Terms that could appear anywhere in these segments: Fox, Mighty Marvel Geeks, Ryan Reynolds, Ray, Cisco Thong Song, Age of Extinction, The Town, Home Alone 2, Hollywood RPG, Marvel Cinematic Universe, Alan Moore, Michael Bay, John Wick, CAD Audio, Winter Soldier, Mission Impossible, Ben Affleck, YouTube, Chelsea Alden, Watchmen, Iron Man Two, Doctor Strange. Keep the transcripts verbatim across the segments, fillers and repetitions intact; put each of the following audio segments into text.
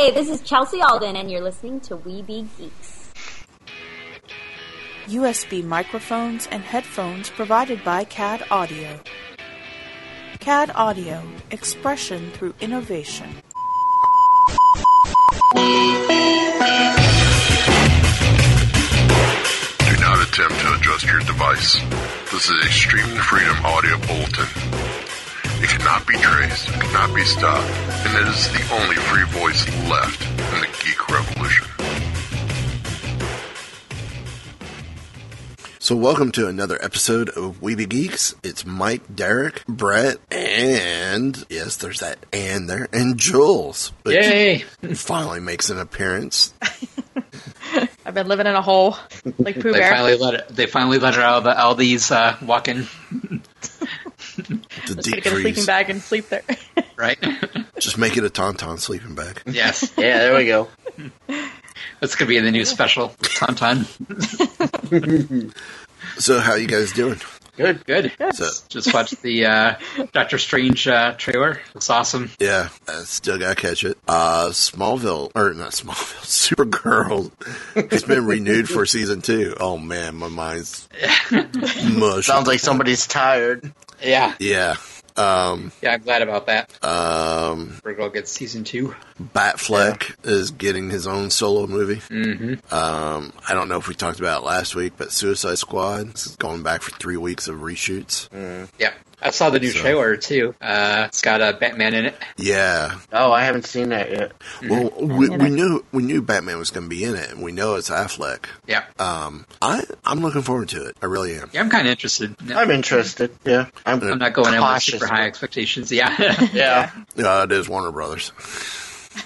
Hey, this is Chelsea Alden, and you're listening to We Be Geeks. U S B microphones and headphones provided by C A D Audio. C A D Audio, expression through innovation. Do not attempt to adjust your device. This is Extreme Freedom Audio Bulletin. It cannot be traced, it cannot be stopped, and it is the only free voice left in the geek revolution. So welcome to another episode of Weeby Geeks. It's Mike, Derek, Brett, and yes, there's that and there, and Jules. Which Yay! Finally makes an appearance. I've been living in a hole, like Pooh Bear. They finally let it, they finally let her out of the, all these uh, walk-in... Just get a sleeping bag and sleep there. Right? Just make it a Tauntaun sleeping bag. Yes. Yeah, there we go. That's going to be in the new special, Tauntaun. So how you guys doing? Good, good. Yes. So, just watched the uh, Doctor Strange uh, trailer. It's awesome. Yeah, I still got to catch it. Uh, Smallville, or not Smallville, Supergirl has been renewed for season two. Oh, man, my mind's mush. Sounds like somebody's tired. Yeah. Yeah. Um, yeah, I'm glad about that. Um, Supergirl gets season two. Batfleck yeah. is getting his own solo movie. Mm-hmm. Um, I don't know if we talked about it last week, but Suicide Squad is going back for three weeks of reshoots. Mm. Yeah. I saw the new so. trailer, too. Uh, it's got uh, Batman in it. Yeah. Oh, I haven't seen that yet. Well, mm-hmm. we, we knew we knew Batman was going to be in it, and we know it's Affleck. Yeah. Um, I, I'm looking forward to it. I really am. Yeah, I'm kind of interested. No. I'm interested, yeah. I'm, I'm not going in with super high expectations. Yeah. yeah. Yeah. Uh, it is Warner Brothers.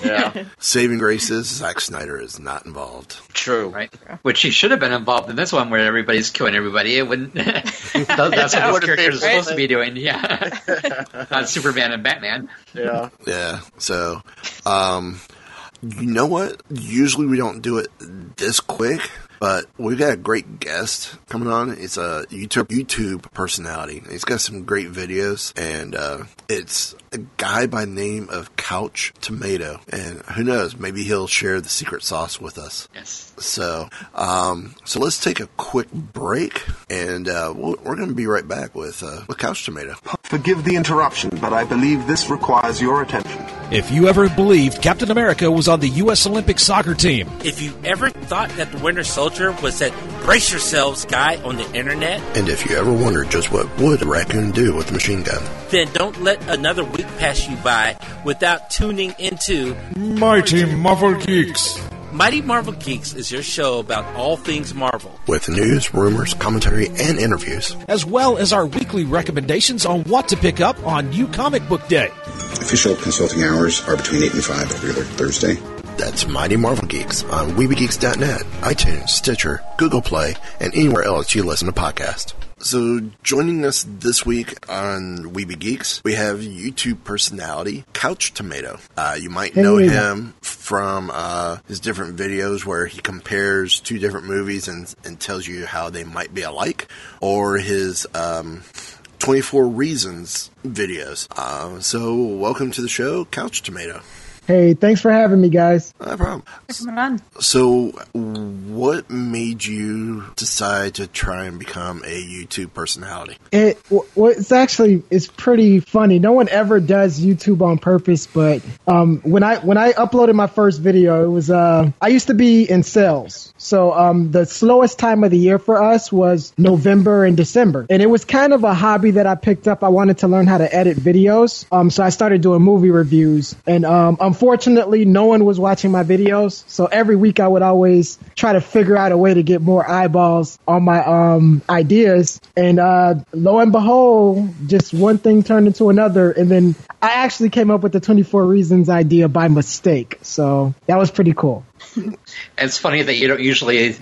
Yeah. Saving grace is Zack Snyder is not involved. True. Right. Which he should have been involved in this one where everybody's killing everybody. It wouldn't that's what his character is supposed to be doing, yeah. Not Superman and Batman. Yeah. Yeah. So um you know what? Usually we don't do it this quick. But we've got a great guest coming on. It's a YouTube YouTube personality. He's got some great videos, and uh, it's a guy by the name of Couch Tomato. And who knows? Maybe he'll share the secret sauce with us. Yes. So, um, so let's take a quick break, and uh, we'll, we're going to be right back with uh, with Couch Tomato. Forgive the interruption, but I believe this requires your attention. If you ever believed Captain America was on the U S Olympic soccer team. If you ever thought that the Winter Soldier was that brace yourselves guy on the internet. And if you ever wondered just what would a raccoon do with a machine gun. Then don't let another week pass you by without tuning into Mighty Marvel Geeks. Mighty Marvel Geeks is your show about all things Marvel. With news, rumors, commentary, and interviews. As well as our weekly recommendations on what to pick up on New Comic Book Day. Official consulting hours are between eight and five every other Thursday. That's Mighty Marvel Geeks on Weeby Geeks dot net, iTunes, Stitcher, Google Play, and anywhere else you listen to podcasts. So joining us this week on Weeby Geeks, we have YouTube personality Couch Tomato. Uh, you might hey. know him from uh, his different videos where he compares two different movies and, and tells you how they might be alike, or his um, twenty-four Reasons videos. Uh, so welcome to the show, Couch Tomato. Hey, thanks for having me, guys. No problem. Thanks for coming on. So, what made you decide to try and become a YouTube personality? It, well, it's actually it's pretty funny. No one ever does YouTube on purpose, but um, when I when I uploaded my first video, it was uh, I used to be in sales. So um, the slowest time of the year for us was November and December. And it was kind of a hobby that I picked up. I wanted to learn how to edit videos. Um, so I started doing movie reviews. And um, unfortunately, no one was watching my videos. So every week I would always try to figure out a way to get more eyeballs on my um, ideas. And uh, lo and behold, just one thing turned into another. And then I actually came up with the twenty-four Reasons idea by mistake. So that was pretty cool. It's funny that you don't usually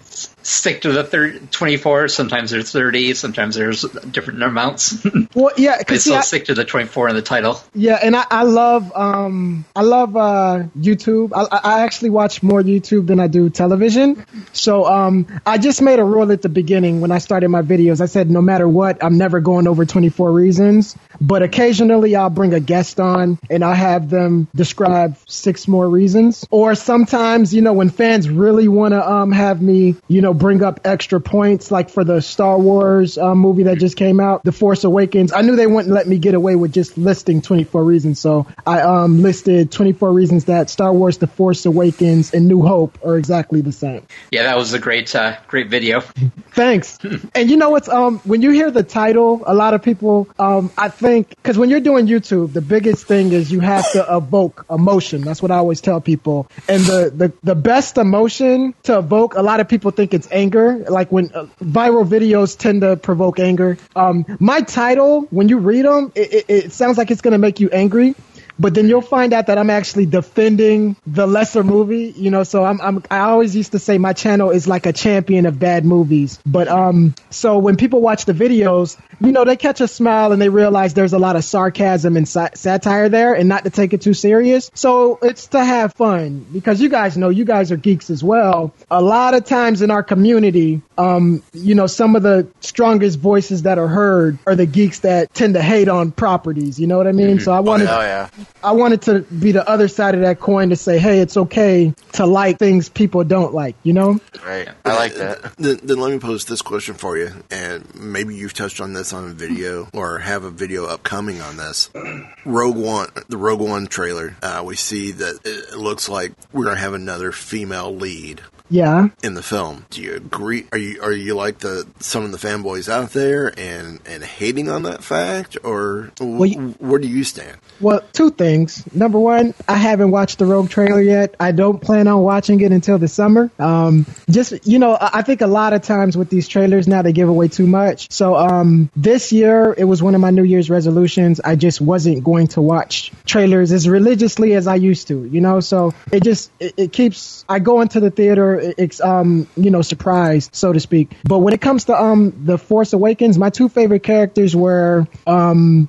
stick to the thirty, twenty-four. Sometimes there's thirty. Sometimes there's different amounts. Well, yeah, because still I, stick to the twenty-four in the title. Yeah, and I, I love, um, I love uh, YouTube. I, I actually watch more YouTube than I do television. So um, I just made a rule at the beginning when I started my videos. I said, no matter what, I'm never going over twenty-four reasons. But occasionally, I'll bring a guest on and I'll have them describe six more reasons. Or sometimes, you know, when fans really want to um, have me, you know, bring up extra points, like for the Star Wars uh, movie that just came out, The Force Awakens. I knew they wouldn't let me get away with just listing twenty-four reasons, so I um, listed twenty-four reasons that Star Wars, The Force Awakens, and New Hope are exactly the same. Yeah, that was a great, uh, great video. Thanks. And you know what's, um, when you hear the title, a lot of people, um, I think, because when you're doing YouTube, the biggest thing is you have to evoke emotion. That's what I always tell people. And the, the, the best emotion to evoke, a lot of people think it's anger, like when uh, viral videos tend to provoke anger. Um, my title, when you read them, it, it, it sounds like it's going to make you angry, but then you'll find out that I'm actually defending the lesser movie, you know. So I'm, I'm I always used to say my channel is like a champion of bad movies. But um, so when people watch the videos, you know, they catch a smile and they realize there's a lot of sarcasm and si- satire there, and not to take it too serious. So it's to have fun, because you guys know, you guys are geeks as well. A lot of times in our community, um, you know, some of the strongest voices that are heard are the geeks that tend to hate on properties. You know what I mean? Mm-hmm. So I wanted. Oh, yeah. I wanted to be the other side of that coin, to say, hey, it's okay to like things people don't like, you know? Right. I like that. Then, then let me pose this question for you, and maybe you've touched on this on a video or have a video upcoming on this. Rogue One, the Rogue One trailer, uh, we see that it looks like we're going to have another female lead. Yeah. In the film. Do you agree? Are you are you like the some of the fanboys out there and, and hating on that fact? Or w- well, you, where do you stand? Well, two things. Number one, I haven't watched the Rogue trailer yet. I don't plan on watching it until the summer. Um, just, you know, I think a lot of times with these trailers now, they give away too much. So um, this year, it was one of my New Year's resolutions. I just wasn't going to watch trailers as religiously as I used to, you know? So it just, it, it keeps, I go into the theater, it's um you know surprised, so to speak. But when it comes to um the Force Awakens, my two favorite characters were um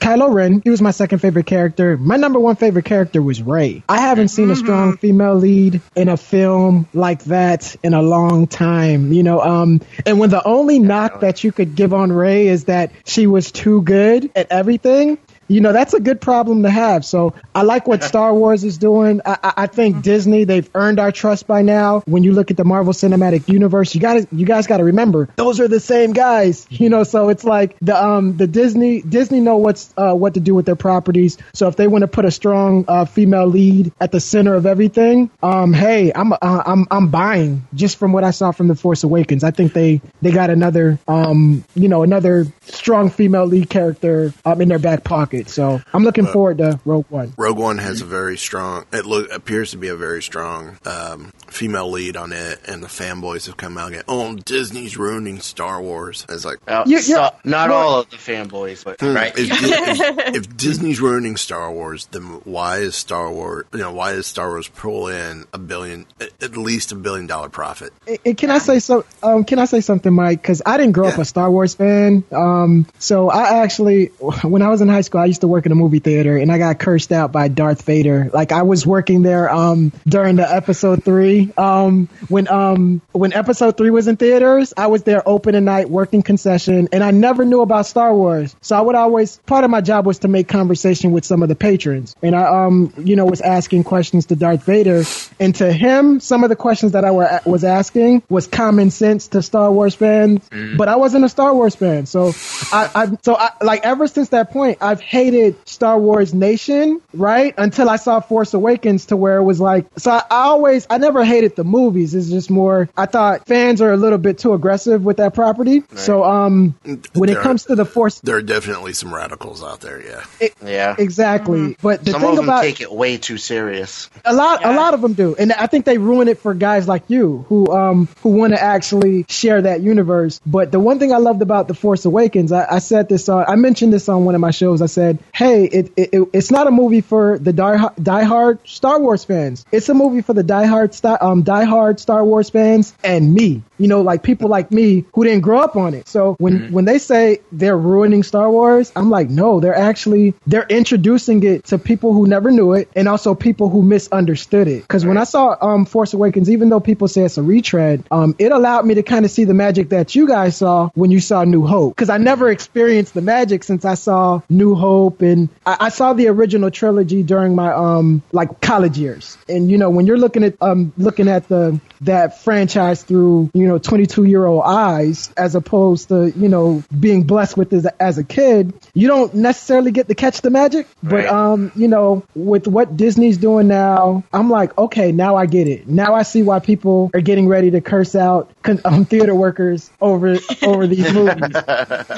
Kylo Ren. He was my second favorite character. My number one favorite character was Ray. I haven't seen a strong female lead in a film like that in a long time, you know. Um and when the only knock that you could give on Ray is that she was too good at everything, you know, that's a good problem to have. So I like what Star Wars is doing. I, I think Disney, they've earned our trust by now. When you look at the Marvel Cinematic Universe, you got you guys got to remember, those are the same guys, you know. So it's like the um the Disney Disney know what's uh, what to do with their properties. So if they want to put a strong uh, female lead at the center of everything, um hey, I'm uh, I'm I'm buying just from what I saw from The Force Awakens. I think they they got another um you know another strong female lead character um, in their back pocket. So I'm looking but forward to Rogue One. Rogue One has a very strong, it lo- appears to be a very strong um, female lead on it, and the fanboys have come out again. Oh, Disney's ruining Star Wars. It's like, well, you're, so, you're, not you're, all of the fanboys, but hmm, right. If, if, if Disney's ruining Star Wars, then why is Star Wars? You know, why does Star Wars pull in a billion, at least a billion dollar profit? And, and can I say so? Um, can I say something, Mike? Because I didn't grow yeah. up a Star Wars fan. Um, so I actually, when I was in high school, I I used to work in a movie theater, and I got cursed out by Darth Vader. Like, I was working there um, during the episode three. Um, when um, when episode three was in theaters, I was there opening night, working concession, and I never knew about Star Wars. So I would always, part of my job was to make conversation with some of the patrons. And I, um, you know, was asking questions to Darth Vader. And to him, some of the questions that I were, was asking was common sense to Star Wars fans. Mm. But I wasn't a Star Wars fan. So, I, I so I, like, ever since that point, I've hated Star Wars Nation, right? Until I saw Force Awakens, to where it was like, so I always, I never hated the movies. It's just more, I thought fans are a little bit too aggressive with that property. Right. So um, when there it comes are, to the Force, there are definitely some radicals out there. Yeah, it, yeah, exactly. Mm-hmm. But the some thing of them about take it way too serious. A lot, yeah. a lot of them do, and I think they ruin it for guys like you who um who want to actually share that universe. But the one thing I loved about the Force Awakens, I, I said this on, I mentioned this on one of my shows. I said. said, hey, it, it it's not a movie for the die, diehard Star Wars fans. It's a movie for the diehard st- um, diehard Star Wars fans and me, you know, like people like me who didn't grow up on it. So when, mm-hmm. when they say they're ruining Star Wars, I'm like, no, they're actually, they're introducing it to people who never knew it and also people who misunderstood it. Because when I saw um, Force Awakens, even though people say it's a retread, um, it allowed me to kind of see the magic that you guys saw when you saw New Hope. Because I never experienced the magic since I saw New Hope. And I, I saw the original trilogy during my um like college years. And, you know, when you're looking at um looking at the that franchise through, you know, twenty-two year old eyes, as opposed to, you know, being blessed with this as a kid, you don't necessarily get to catch the magic. But, right. um, you know, with what Disney's doing now, I'm like, okay, now I get it. Now I see why people are getting ready to curse out um, theater workers over over these movies.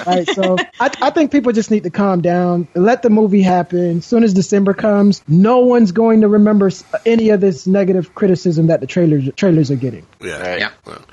Right, so I, I think people just need to calm down, let the movie happen. As soon as December comes, no one's going to remember any of this negative criticism that the trailers trailers are getting. Yeah, right. yeah. Well,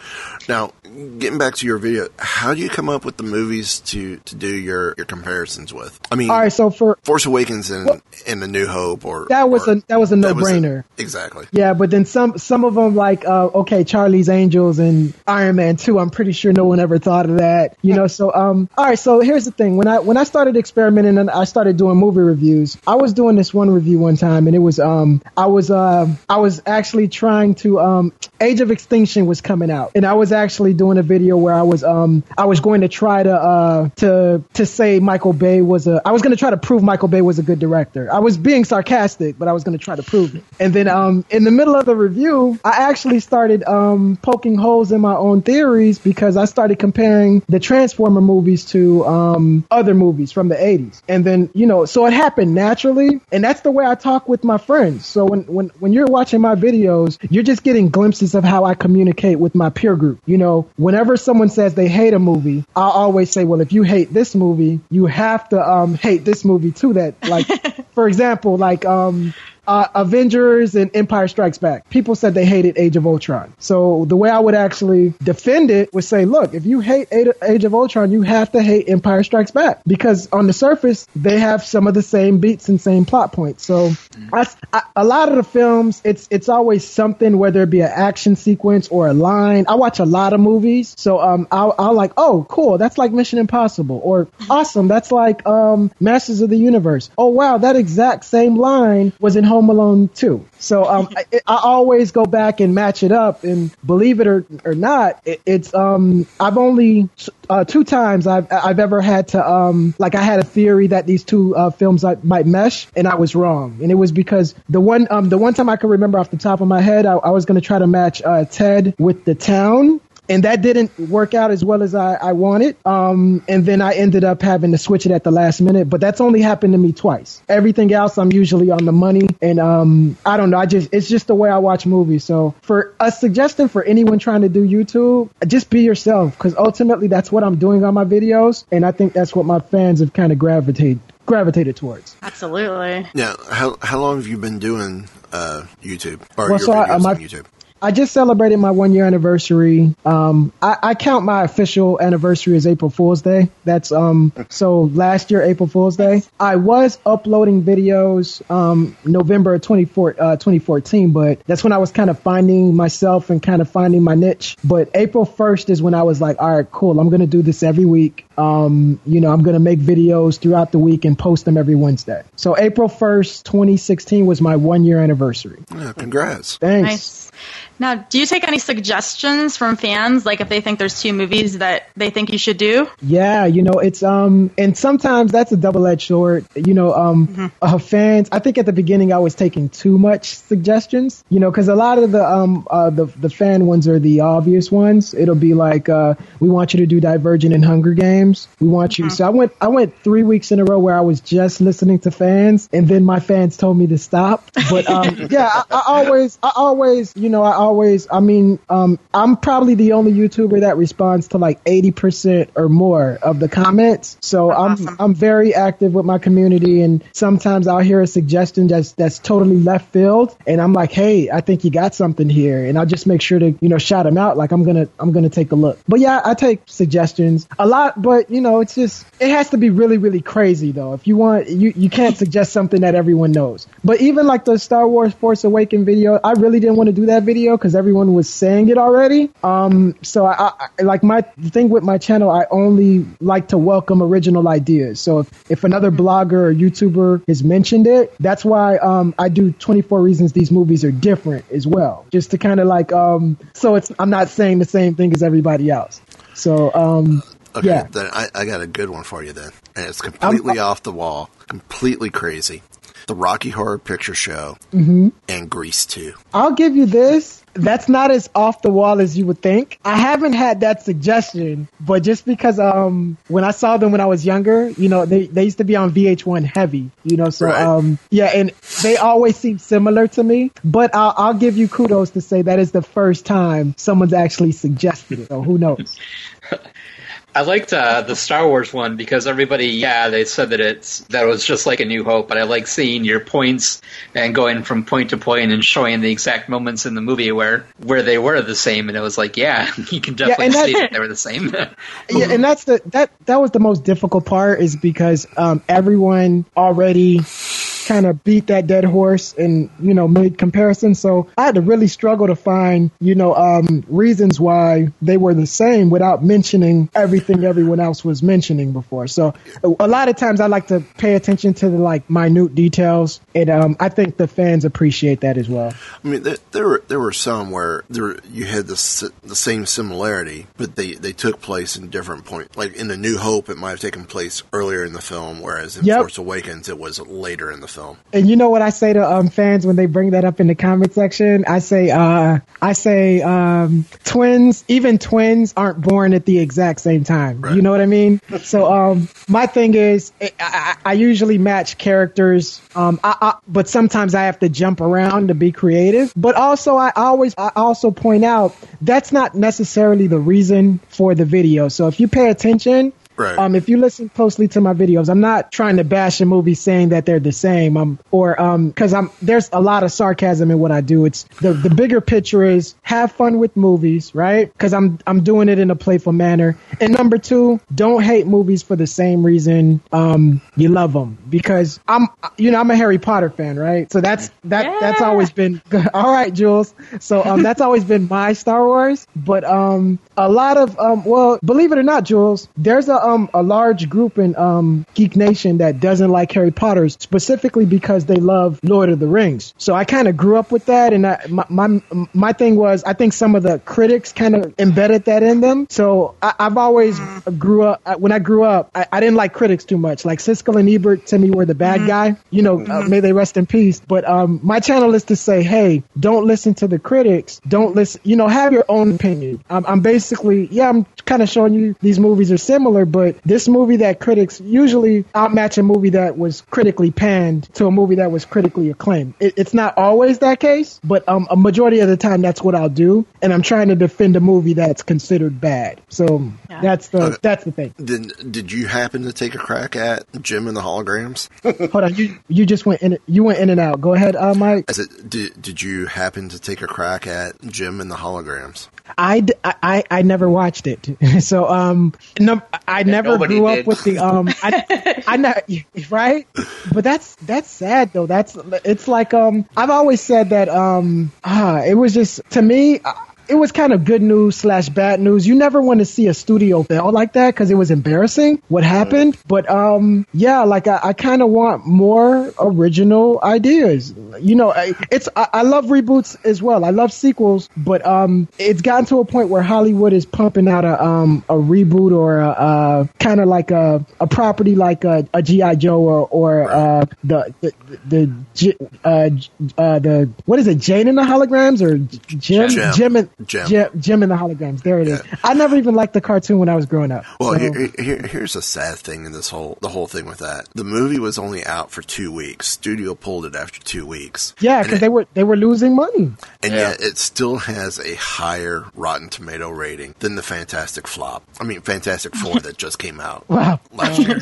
now, getting back to your video, how do you come up with the movies to, to do your, your comparisons with? I mean, all right, so for Force Awakens and, well, and The New Hope, or that was or, a that was a no brainer. Exactly. Yeah, but then some some of them like uh, okay, Charlie's Angels and Iron Man two. I'm pretty sure no one ever thought of that. You know, so um, all right, so here's the thing. When I when I started experimenting and I started doing movie reviews, I was doing this one review one time, and it was um, I was uh, I was actually trying to um, Age of Extinction was coming out, and I was actually doing a video where I was um I was going to try to uh to to say Michael Bay was a I was going to try to prove Michael Bay was a good director. I was being sarcastic, but I was going to try to prove it. And then um in the middle of the review, I actually started um poking holes in my own theories, because I started comparing the Transformer movies to um other movies from the eighties. And then, you know, so it happened naturally, and that's the way I talk with my friends. So when when when you're watching my videos, you're just getting glimpses of how I communicate with my peer group. You know, whenever someone says they hate a movie, I always say, well, if you hate this movie, you have to um, hate this movie too. That, like, for example, like um, uh, Avengers and Empire Strikes Back. People said they hated Age of Ultron. So the way I would actually defend it was say, look, if you hate Age of Ultron, you have to hate Empire Strikes Back, because on the surface, they have some of the same beats and same plot points. So I, I, a lot of the films, it's it's always something, whether it be an action sequence or a line. I watch a lot of movies. So um, I'll, I'll like, oh, cool, that's like Mission Impossible, or awesome, that's like um, Masters of the Universe. Oh, wow, that exact same line was in Home Alone two. So um, I, I always go back and match it up, and believe it or, or not, it, it's um, I've only uh, two times I've I've ever had to um, like I had a theory that these two uh, films I, might mesh, and I was wrong, and it was because the one um, the one time I can remember off the top of my head, I, I was going to try to match uh, Ted with The Town. And that didn't work out as well as I, I wanted. Um, and then I ended up having to switch it at the last minute. But that's only happened to me twice. Everything else, I'm usually on the money. And um, I don't know. I just it's just the way I watch movies. So for a suggestion for anyone trying to do YouTube, just be yourself, because ultimately that's what I'm doing on my videos. And I think that's what my fans have kind of gravitated gravitated towards. Absolutely. Yeah. How how long have you been doing uh, YouTube or well, your so videos I, my, on YouTube? I just celebrated my one year anniversary. Um, I, I count my official anniversary as April Fool's Day. That's um, so last year, April Fool's Day, I was uploading videos um, November of twenty fourteen, but that's when I was kind of finding myself and kind of finding my niche. But April first is when I was like, all right, cool, I'm going to do this every week. Um, you know, I'm going to make videos throughout the week and post them every Wednesday. So April first, twenty sixteen was my one year anniversary. Yeah, congrats. Thanks. Nice. Now, do you take any suggestions from fans, like if they think there's two movies that they think you should do? Yeah, you know, it's um, and sometimes that's a double-edged sword. You know, um, mm-hmm. uh, fans. I think at the beginning I was taking too much suggestions. You know, because a lot of the um, uh, the the fan ones are the obvious ones. It'll be like, uh, we want you to do Divergent and Hunger Games. We want mm-hmm. you. So I went, I went three weeks in a row where I was just listening to fans, and then my fans told me to stop. But um, yeah, I, I always, I always, you know, I. always I mean um I'm probably the only YouTuber that responds to like eighty percent or more of the comments, so I'm awesome. I'm very active with my community, and sometimes I'll hear a suggestion that's that's totally left field, and I'm like, hey, I think you got something here, and I'll just make sure to, you know, shout them out, like I'm gonna I'm gonna take a look. But yeah, I take suggestions a lot, but but you know, it's just, it has to be really, really crazy though. If you want, you, you can't suggest something that everyone knows. But even like the Star Wars Force Awakens video, I really didn't want to do that video because everyone was saying it already. Um, so I, I like my thing with my channel, I only like to welcome original ideas. So if, if another blogger or YouTuber has mentioned it, that's why um, I do twenty-four Reasons These Movies Are Different as well, just to kind of like, um, so it's, I'm not saying the same thing as everybody else. So, um, okay, yeah. Then I, I got a good one for you then. And it's completely I'm, off the wall, completely crazy. The Rocky Horror Picture Show mm-hmm. and Grease two. I'll give you this. That's not as off the wall as you would think. I haven't had that suggestion, but just because um, when I saw them when I was younger, you know, they, they used to be on V H one heavy, you know, so right. um, yeah, and they always seem similar to me, but I'll, I'll give you kudos to say that is the first time someone's actually suggested it, so who knows? I liked uh, the Star Wars one because everybody, yeah, they said that it's that it was just like A New Hope, but I like seeing your points and going from point to point and showing the exact moments in the movie where, where they were the same, and it was like, yeah, you can definitely yeah, see that they were the same. Yeah, and that's the that that was the most difficult part is because um, everyone already kind of beat that dead horse and, you know, made comparisons. So I had to really struggle to find, you know, um, reasons why they were the same without mentioning everything everyone else was mentioning before. So a lot of times I like to pay attention to the like minute details. And um, I think the fans appreciate that as well. I mean, there, there were, there were some where there, you had the, the same similarity, but they, they took place in different points. Like in A New Hope, it might have taken place earlier in the film, whereas in yep. Force Awakens, it was later in the film. Film. And you know what I say to um, fans when they bring that up in the comment section? I say, uh, I say, um, twins, even twins aren't born at the exact same time. Right. You know what I mean? So um, my thing is, I, I, I usually match characters, um, I, I, but sometimes I have to jump around to be creative. But also, I always, I also point out that's not necessarily the reason for the video. So if you pay attention. Right. Um, if you listen closely to my videos, I'm not trying to bash a movie saying that they're the same. Um, or um, because I'm there's a lot of sarcasm in what I do. It's the, the bigger picture is have fun with movies, right? Because I'm I'm doing it in a playful manner. And number two, don't hate movies for the same reason um you love them. Because I'm you know I'm a Harry Potter fan, right? So that's that yeah. that's always been good. All right, Jules. So um that's always been my Star Wars. But um a lot of um well believe it or not, Jules, there's a Um, a large group in um, Geek Nation that doesn't like Harry Potter specifically because they love Lord of the Rings. So I kind of grew up with that, and I, my, my my thing was I think some of the critics kind of embedded that in them. So I, I've always grew up I, when I grew up I, I didn't like critics too much. Like Siskel and Ebert to me were the bad guy. You know, uh, may they rest in peace. But um, my channel is to say, hey, don't listen to the critics. Don't listen. You know, have your own opinion. I'm, I'm basically yeah, I'm kind of showing you these movies are similar. But this movie that critics usually outmatch a movie that was critically panned to a movie that was critically acclaimed. It, it's not always that case, but um, a majority of the time that's what I'll do. And I'm trying to defend a movie that's considered bad. So yeah. that's the okay. that's the thing. Then did you happen to take a crack at Jim and the Holograms? Hold on, you you just went in you went in and out. Go ahead, uh, Mike. I said, did did you happen to take a crack at Jim and the Holograms? I, I, I never watched it. So um, no, I never Nobody grew did. up with the um. I, I not right, but that's that's sad though. That's it's like um. I've always said that um. Ah, it was just to me. I, It was kind of good news slash bad news. You never want to see a studio fail like that because it was embarrassing what happened. But um, yeah, like I, I kind of want more original ideas. You know, I, it's I, I love reboots as well. I love sequels, but um, it's gotten to a point where Hollywood is pumping out a um a reboot or a, a kind of like a, a property like a, a G I. Joe or or uh, the the the, the uh, uh the what is it Jane and the Holograms or Jim Jim, Jim and Jim. Jim, Jim and the Holograms. There it yeah. is. I never even liked the cartoon when I was growing up. Well, so. here, here, here's a sad thing in this whole the whole thing with that. The movie was only out for two weeks. Studio pulled it after two weeks. Yeah, because they were they were losing money. And yeah. yet, it still has a higher Rotten Tomato rating than the Fantastic Flop. I mean, Fantastic Four that just came out wow. last year.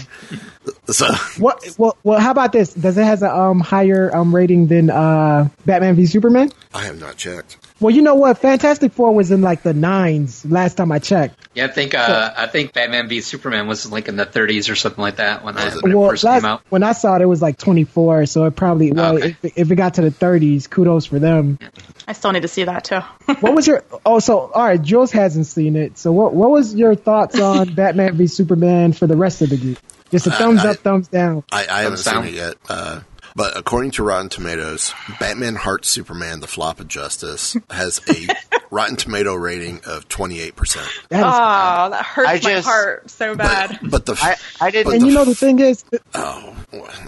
So what? Well, well, how about this? Does it has a um, higher um, rating than uh, Batman v Superman? I have not checked. Well, you know what? Fantastic Four was in like the nines last time I checked. Yeah, I think uh, I think Batman v Superman was like in the thirties or something like that when, I, when it well, first last, came out. When I saw it, it was like twenty-four, so it probably well, okay. if, if it got to the thirties, kudos for them. I still need to see that too. What was your? Oh, so all right, Jules hasn't seen it. So what? What was your thoughts on Batman v Superman for the rest of the group? Just a thumbs uh, I, up, thumbs down. I, I haven't thumbs seen down. it yet. Uh, but according to Rotten Tomatoes, Batman Hearts Superman, The Flop of Justice, has a Rotten Tomato rating of twenty-eight percent. That is oh, that hurts I my just, heart so bad. But, but the, I, I didn't. And the, you know the thing is... Oh,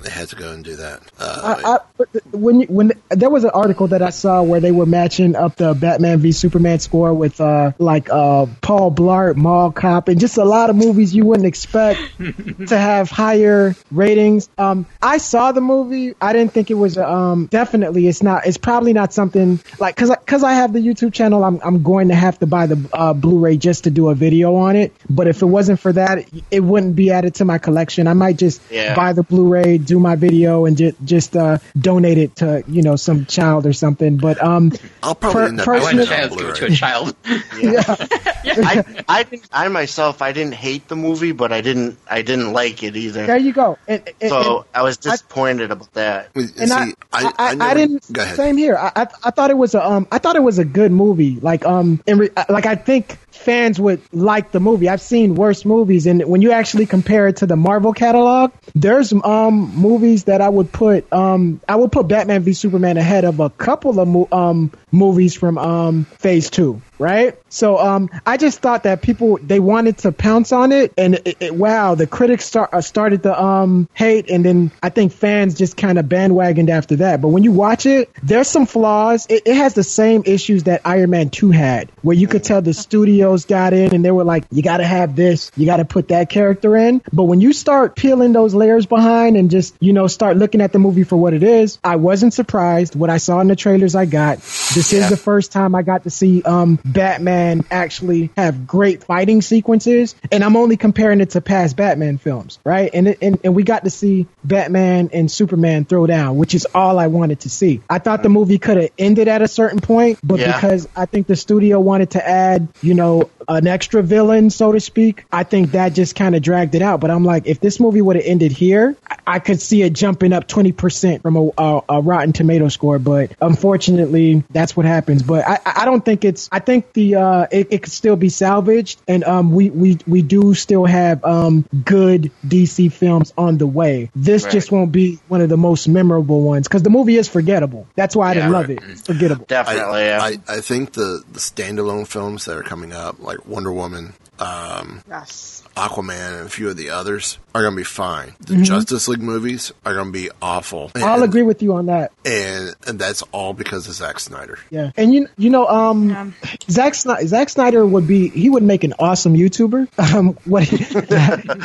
they had to go and do that. Uh, I, I, when when there was an article that I saw where they were matching up the Batman v Superman score with uh, like uh, Paul Blart, Mall Cop, and just a lot of movies you wouldn't expect to have higher ratings. Um, I saw the movie. I didn't think it was... Um, definitely, it's not. It's probably not something... like because because I have the YouTube channel, I'm I'm going to have to buy the uh, Blu-ray just to do a video on it. But if it wasn't for that, it wouldn't be added to my collection. I might just yeah. buy the Blu-ray, do my video, and just just uh, donate it to you know some child or something. But um, I'll probably per- I went to give it to a child. yeah. yeah. yeah. I, I I myself I didn't hate the movie, but I didn't I didn't like it either. There you go. And, and, so and, I was disappointed I, about that. And See, I I, I, I, I didn't. Go ahead. Same here. I, I I thought it was a um I thought it was a good movie. Like um, and re- like I think fans would like the movie. I've seen worse movies, and when you actually compare it to the Marvel catalog, there's um movies that I would put um I would put Batman v Superman ahead of a couple of mo- um movies from um Phase Two, right? So um I just thought that people they wanted to pounce on it, and it, it, wow, the critics start uh, started to um hate, and then I think fans just kind of bandwagoned after that. But when you watch it, there's some flaws. It, it has the same issues that Iron Man two had, where you could tell the studios got in and they were like, you got to have this, you got to put that character in. But when you start peeling those layers behind and just, you know, start looking at the movie for what it is, I wasn't surprised. What I saw in the trailers, I got. This yeah. is the first time I got to see um, Batman actually have great fighting sequences. And I'm only comparing it to past Batman films, right? And, it, and, and we got to see Batman and Superman throw down, which is all I wanted to see. I thought the movie could have ended at a certain point, but yeah. because I think the studio wanted to add, you know, an extra villain, so to speak, I think that just kind of dragged it out. But I'm like, if this movie would have ended here, I-, I could see it jumping up twenty percent from a, a, a Rotten Tomato score. But unfortunately, that's what happens. But I, I don't think it's, I think the, uh, it, it could still be salvaged. And um, we, we, we do still have um, good D C films on the way. This right. just won't be one of the most memorable ones because the movie is forgettable. That's why I yeah, didn't right. love it. It's forgettable. Definitely. I, yeah. I, I think the, the standalone films that are coming up, like Wonder Woman, um, yes. Aquaman, and a few of the others are going to be fine. The mm-hmm. Justice League movies are going to be awful. And, I'll agree with you on that. And, and that's all because of Zack Snyder. Yeah. And you you know, um, yeah. Zack, Zack Snyder would be, he would make an awesome YouTuber. Um, what he,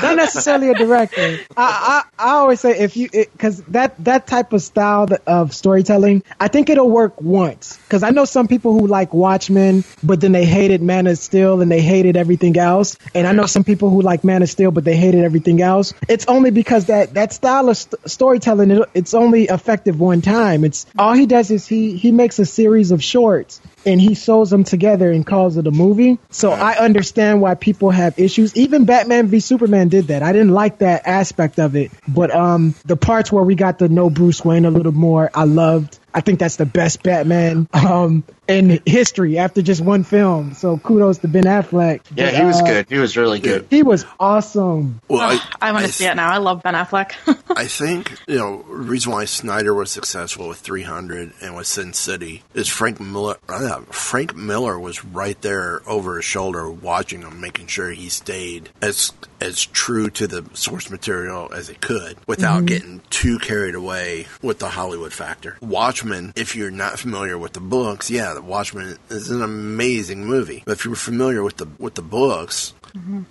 not necessarily a director. I, I, I always say if you, because that, that type of style of storytelling, I think it'll work once. Because I know some people who like Watchmen, but then they hated Man of Steel and they hated everything else. And I know some people who like Man of Steel, but they hated everything else. It's only because that, that style of st- storytelling, it, it's only effective one time. It's all he does is he, he makes a series of shorts and he sews them together and calls it a movie. So I understand why people have issues. Even Batman v Superman did that. I didn't like that aspect of it, but um, the parts where we got to know Bruce Wayne a little more, I loved. I think that's the best Batman um, in history after just one film. So kudos to Ben Affleck. Yeah, but, he was uh, good. He was really good. He was awesome. Well, I, I want to see th- it now. I love Ben Affleck. I think, you know, the reason why Snyder was successful with three hundred and with Sin City is Frank Miller. I know, Frank Miller was right there over his shoulder watching him, making sure he stayed as as true to the source material as it could without mm-hmm. getting too carried away with the Hollywood factor. Watchmen, if you're not familiar with the books, yeah, Watchmen is an amazing movie. But if you're familiar with the with the books,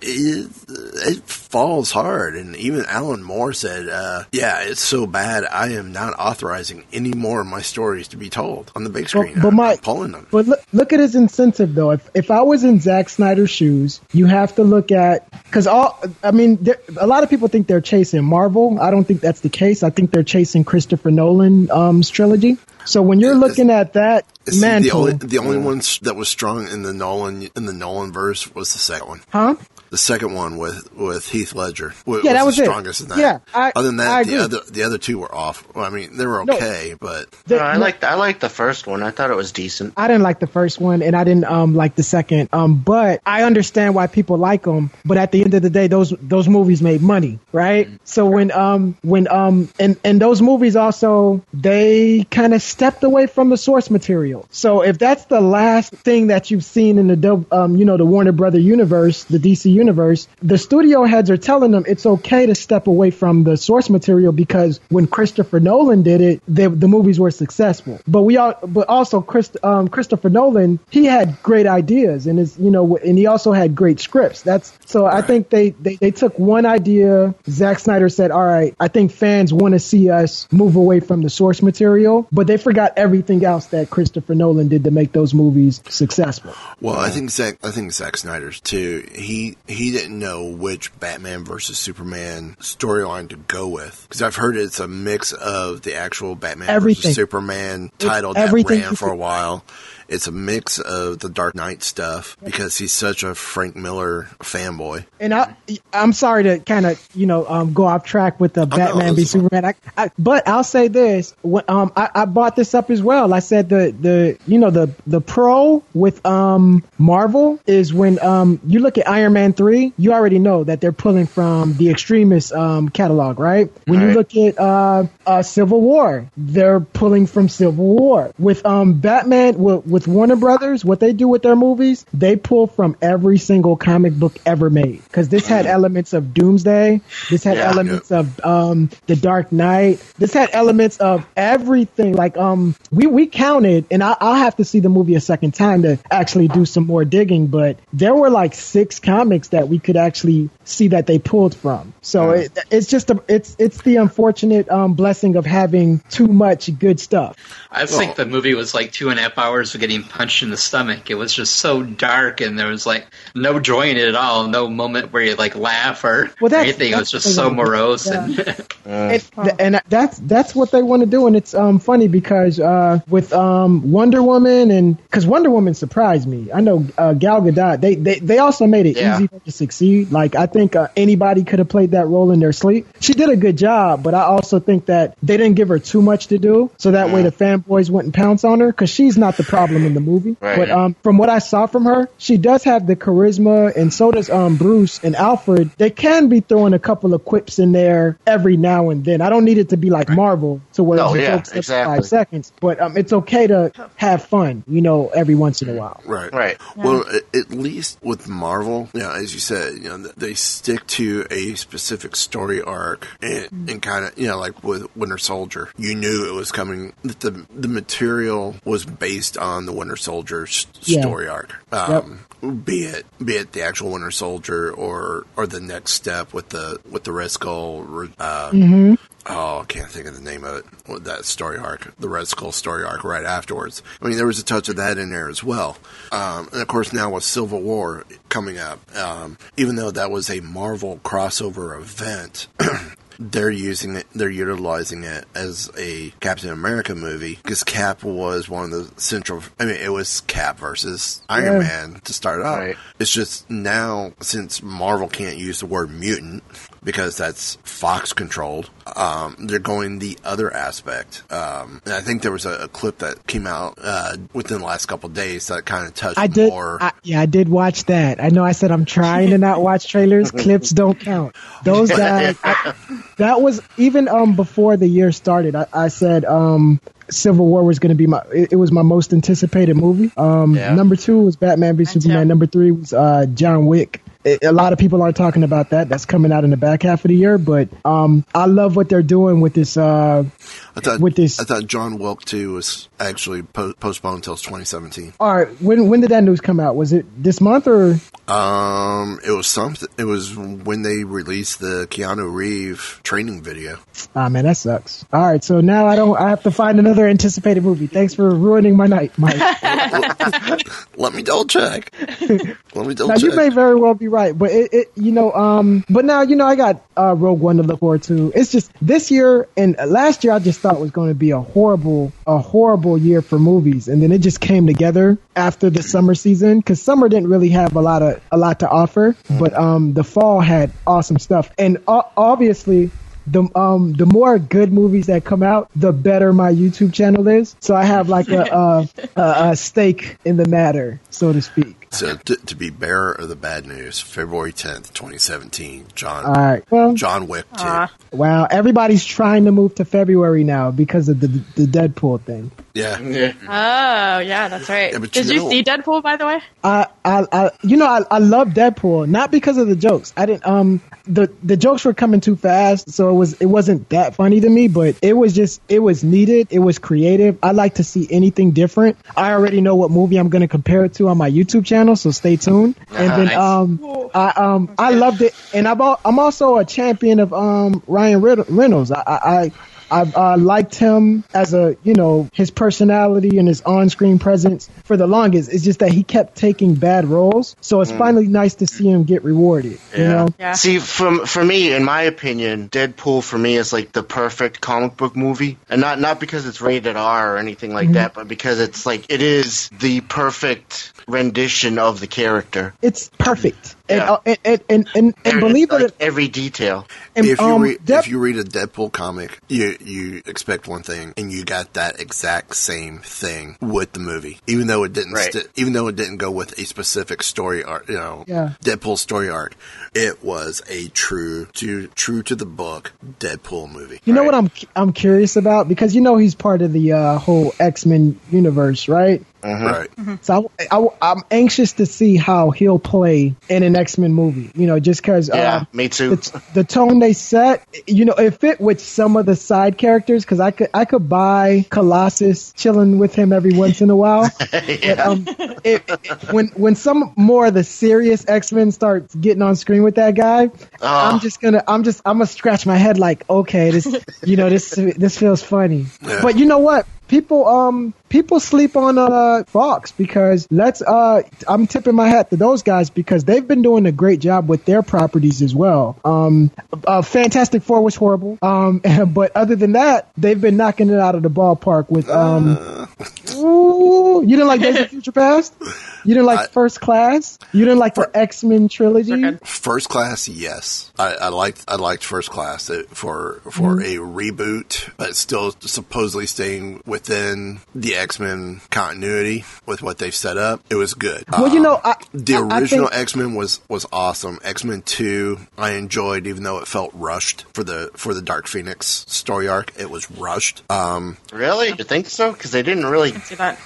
it, it falls hard. And even Alan Moore said, uh, yeah, it's so bad, I am not authorizing any more of my stories to be told on the big screen. Well, but I'm, my, I'm pulling them. But look, look at his incentive, though. If if I was in Zack Snyder's shoes, you have to look at, because all, I mean, there, a lot of people think they're chasing Marvel. I don't think that's the case. I think they're chasing Christopher Nolan's um, trilogy. So when you're yeah, looking at that, man, the only the only one that was strong in the Nolan in the Nolan verse was the second one, huh? The second one with, with Heath Ledger, was, yeah, that was the strongest it. in that. Yeah, I, other than that, the other the other two were off. Well, I mean, they were okay, no, but the, no, I liked I liked the first one. I thought it was decent. I didn't like the first one, and I didn't um like the second. Um, but I understand why people like them. But at the end of the day, those those movies made money, right? Mm-hmm. So when um when um and and those movies also, they kind of stepped away from the source material. So if that's the last thing that you've seen in the um you know the Warner Brothers universe, the D C universe. universe, the studio heads are telling them it's okay to step away from the source material, because when Christopher Nolan did it, they, the movies were successful. But we all, but also Chris, um, Christopher Nolan, he had great ideas, and is you know, and he also had great scripts. That's so I think they, they they took one idea. Zack Snyder said, "All right, I think fans want to see us move away from the source material," but they forgot everything else that Christopher Nolan did to make those movies successful. Well, I think Zack, I think Zack Snyder's too. He He didn't know which Batman versus Superman storyline to go with, because I've heard it's a mix of the actual Batman everything. versus Superman title that ran for a while. It's a mix of the Dark Knight stuff, because he's such a Frank Miller fanboy. And I, I'm sorry to kind of you know um, go off track with the Batman v Superman, I, I, but I'll say this: um, I, I brought this up as well. I said the the you know the the pro with um, Marvel is when um, you look at Iron Man three, you already know that they're pulling from the extremist um, catalog, right? When All you right. look at uh, uh, Civil War, they're pulling from Civil War. With um, Batman, with, with Warner Brothers, what they do with their movies, they pull from every single comic book ever made, because this had elements of Doomsday, this had yeah, elements yeah. of um, the Dark Knight, this had elements of everything. Like um, we we counted, and I, I'll have to see the movie a second time to actually do some more digging, but there were like six comics that we could actually see that they pulled from. So yeah. it, it's just a, it's it's the unfortunate um, blessing of having too much good stuff. I think well, the movie was like two and a half hours ago. Getting punched in the stomach. It was just so dark, and there was like no joy in it at all, no moment where you like laugh or, well, that's, or anything. That's, it was just so morose. Yeah. And, uh, it, and that's that's what they want to do, and it's um, funny because uh, with um, Wonder Woman, and because Wonder Woman surprised me. I know uh, Gal Gadot, they, they, they also made it yeah. easy to succeed. Like I think uh, anybody could have played that role in their sleep. She did a good job, but I also think that they didn't give her too much to do, so that way the fanboys wouldn't pounce on her, because she's not the problem in the movie, right. But um, from what I saw from her, she does have the charisma, and so does um Bruce and Alfred. They can be throwing a couple of quips in there every now and then. I don't need it to be like right. Marvel, to where no, it yeah, takes exactly. five seconds, but um, it's okay to have fun, you know, every once in a while. Right, right. Yeah. Well, at least with Marvel, yeah, as you said, you know, they stick to a specific story arc, and, mm-hmm. and kind of, you know, like with Winter Soldier, you knew it was coming. That the the material was based on. the Winter Soldier st- yeah. story arc, um, yep. be it be it the actual Winter Soldier or or the next step with the with the Red Skull. Uh, mm-hmm. Oh, I can't think of the name of it. Well, that story arc, the Red Skull story arc right afterwards. I mean, there was a touch of that in there as well. Um, and, of course, now with Civil War coming up, um, even though that was a Marvel crossover event, they're using it, they're utilizing it as a Captain America movie, because Cap was one of the central, I mean, it was Cap versus Iron yeah. Man to start off. Right. It's just now, since Marvel can't use the word mutant, because that's Fox controlled, um, they're going the other aspect. Um, and I think there was a, a clip that came out uh, within the last couple of days that kind of touched I did, more. I, yeah, I did watch that. I know I said I'm trying to not watch trailers. Clips don't count. Those guys, I, that was even um, before the year started. I, I said... Um, Civil War was going to be my, it, it was my most anticipated movie. Um, yeah. Number two was Batman v Superman. Number three was uh, John Wick. It, a lot of people aren't talking about that. That's coming out in the back half of the year. But um, I love what they're doing with this. Uh, I thought with this. I thought John Wick two was actually po- postponed until twenty seventeen. All right, when when did that news come out? Was it this month or? Um, it was something. It was when they released the Keanu Reeves training video. Ah, man, that sucks. All right, so now I don't. I have to find another anticipated movie. Thanks for ruining my night, Mike. Let me double check. Let me double now, check. You may very well be right, but it, it, you know, um, but now you know I got uh, Rogue One to look forward to. It's just this year and last year I just thought was going to be a horrible, a horrible year for movies, and then it just came together after the summer season because summer didn't really have a lot of. a lot to offer, but um the fall had awesome stuff, and uh, obviously the um the more good movies that come out, the better my YouTube channel is, so I have like a uh a, a stake in the matter, so to speak. So to, to be bearer of the bad news, February tenth, twenty seventeen, John All right. well, John Wick two. Wow, well, everybody's trying to move to February now because of the the Deadpool thing. Yeah. yeah. Oh, yeah, that's right. Yeah, Did you, know, you see Deadpool, by the way? I, I, I you know, I, I love Deadpool, not because of the jokes. I didn't. Um, the the jokes were coming too fast, so it was it wasn't that funny to me. But it was just it was needed. It was creative. I like to see anything different. I already know what movie I'm going to compare it to on my YouTube channel. So stay tuned. And then um, I um okay. I loved it, and I'm I'm also a champion of um Ryan Reynolds. I I I, I liked him as a you know his personality and his on-screen presence for the longest. It's just that he kept taking bad roles, so it's mm. finally nice to see him get rewarded. Yeah. You know, yeah. see from for me, in my opinion, Deadpool for me is like the perfect comic book movie, and not not because it's rated R or anything like mm-hmm. that, but because it's like it is the perfect rendition of the character. It's perfect. Yeah. And, uh, and, and, and, and believe like it. Every detail. And, if, you um, read, Dep- if you read a Deadpool comic, you, you expect one thing, and you got that exact same thing with the movie. Even though it didn't right. st- even though it didn't go with a specific story arc, you know, yeah. Deadpool's story arc, it was a true to true to the book Deadpool movie. You right? know what I'm I'm curious about? Because you know he's part of the uh, whole X-Men universe, right? Uh-huh. Right. Mm-hmm. So I, I, I'm anxious to see how he'll play in an X-Men movie. You know, just because yeah, uh, me too. The, the tone they set, you know, it fit with some of the side characters because I could I could buy Colossus chilling with him every once in a while. yeah. But, um, it, it, when when some more of the serious X-Men starts getting on screen with that guy, oh. I'm just gonna I'm just I'm gonna scratch my head like, okay, this you know this this feels funny, yeah. But you know what? People um people sleep on uh Fox because let's uh I'm tipping my hat to those guys because they've been doing a great job with their properties as well. Um, uh, Fantastic Four was horrible. Um, but other than that, they've been knocking it out of the ballpark with um. Uh. Ooh, you didn't like Days of Future Past? You didn't like I, First Class? You didn't like for, the X-Men trilogy? First Class, yes, I, I liked I liked First Class for for mm-hmm. a reboot, but still supposedly staying with. Within the X-Men continuity with what they've set up, it was good. Well, um, you know, I, the I, original I think... X-Men was, was awesome. X-Men two, I enjoyed, even though it felt rushed for the for the Dark Phoenix story arc. It was rushed. Um, really? You think so? Because they didn't really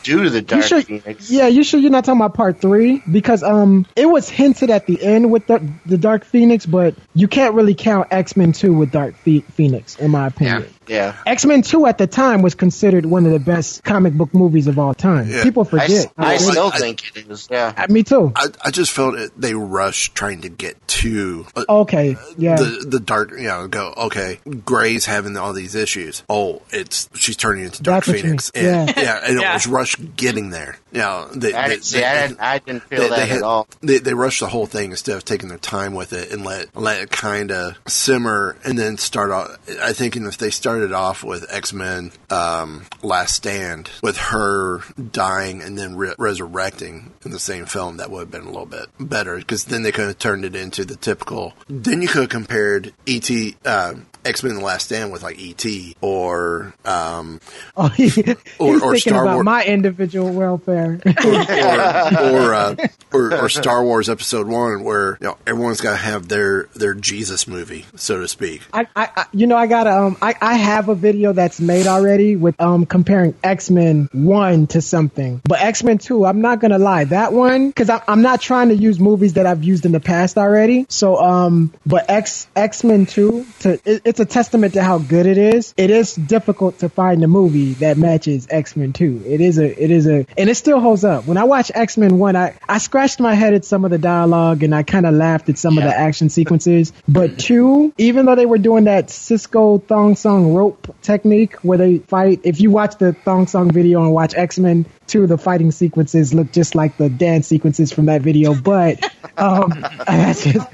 do the Dark sure, Phoenix. Yeah, you sure you're not talking about part three? Because um, it was hinted at the end with the, the Dark Phoenix, but you can't really count X-Men two with Dark Phoenix, in my opinion. Yeah. Yeah, X-Men two at the time was considered one of the best comic book movies of all time. Yeah. People forget. I, I still I, think I, it is. Yeah, me too. I, I just felt it, they rushed trying to get to uh, okay. Yeah, the, the dark. You know, go okay. Gray's having all these issues. Oh, it's she's turning into Dark That's Phoenix. And, yeah, yeah, and yeah. It was rushed getting there. You know, they, I, they, see, they, I didn't. I didn't feel they, that they had, at all. They, they rushed the whole thing instead of taking their time with it and let let it kind of simmer and then start off. I think if they start Started off with X-Men um, Last Stand with her dying and then re- resurrecting in the same film, that would have been a little bit better because then they could have turned it into the typical. Then you could have compared E T Uh, X-Men: The Last Stand with like E T or um, oh, he, he's or, or thinking Star about War- my individual welfare, or or, or, uh, or or Star Wars Episode One, where you know everyone's got to have their their Jesus movie, so to speak. I, I you know I got um I, I have a video that's made already with um comparing X-Men One to something, but X-Men Two, I'm not gonna lie, that one because I'm I'm not trying to use movies that I've used in the past already. So um, but X X-Men Two to it, it's a testament to how good it is. It is difficult to find a movie that matches X-Men two. It is a, it is a, and it still holds up. When I watch X-Men one, I, I scratched my head at some of the dialogue and I kind of laughed at some yeah. of the action sequences. But two, even though they were doing that Cisco thong song rope technique where they fight, if you watch the thong song video and watch X-Men two, the fighting sequences look just like the dance sequences from that video. But um, that's just...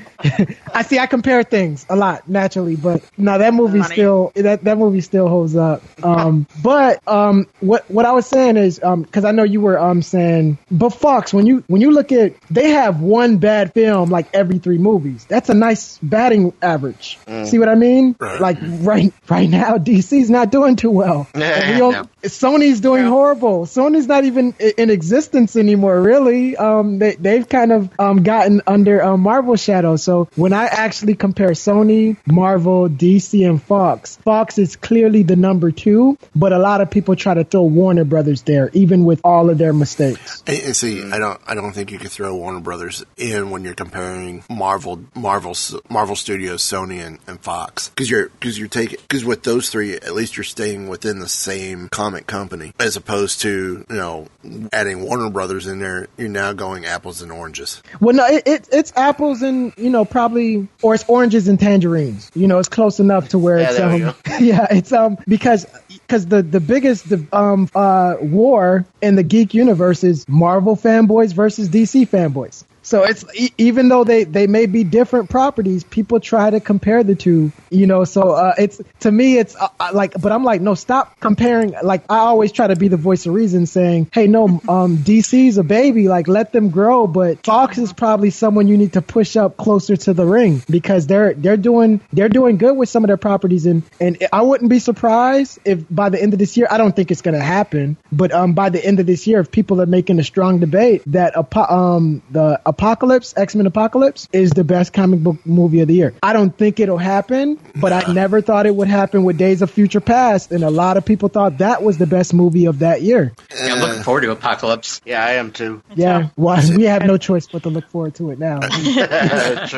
I see. I compare things a lot naturally, but no, that movie Funny. still that, that movie still holds up. Um, but um, what what I was saying is because um, I know you were um saying, but Fox, when you when you look at, they have one bad film like every three movies. That's a nice batting average. Mm. See what I mean? Right. Like right right now, D C's not doing too well. Nah, no. Sony's doing yeah. horrible. Sony's not even in existence anymore. Really, um, they they've kind of um gotten under um, Marvel's shadow. So So when I actually compare Sony, Marvel, D C, and Fox, Fox is clearly the number two, but a lot of people try to throw Warner Brothers there, even with all of their mistakes. And, and see, I don't, I don't think you could throw Warner Brothers in when you're comparing Marvel, Marvel, Marvel Studios, Sony, and, and Fox, because you're, because you're taking, because with those three, at least you're staying within the same comic company, as opposed to, you know, adding Warner Brothers in there, you're now going apples and oranges. Well, no, it, it it's apples and, you know. Probably, or it's oranges and tangerines. You know, it's close enough to where yeah, it's um, yeah, it's um because because the the biggest the, um uh war in the geek universe is Marvel fanboys versus D C fanboys. So it's e- even though they, they may be different properties, people try to compare the two, you know. So uh, it's to me, it's uh, like, but I'm like, no, stop comparing. Like I always try to be the voice of reason, saying, hey, no, um, D C's a baby, like let them grow. But Fox is probably someone you need to push up closer to the ring because they're they're doing they're doing good with some of their properties, and and I wouldn't be surprised if by the end of this year, I don't think it's going to happen, but um, by the end of this year, if people are making a strong debate that a, um the a Apocalypse, X-Men Apocalypse is the best comic book movie of the year. I don't think it'll happen, but I never thought it would happen with Days of Future Past, and a lot of people thought that was the best movie of that year. Yeah, I'm looking forward to Apocalypse. Yeah, I am too. Yeah, well, we have no choice but to look forward to it now.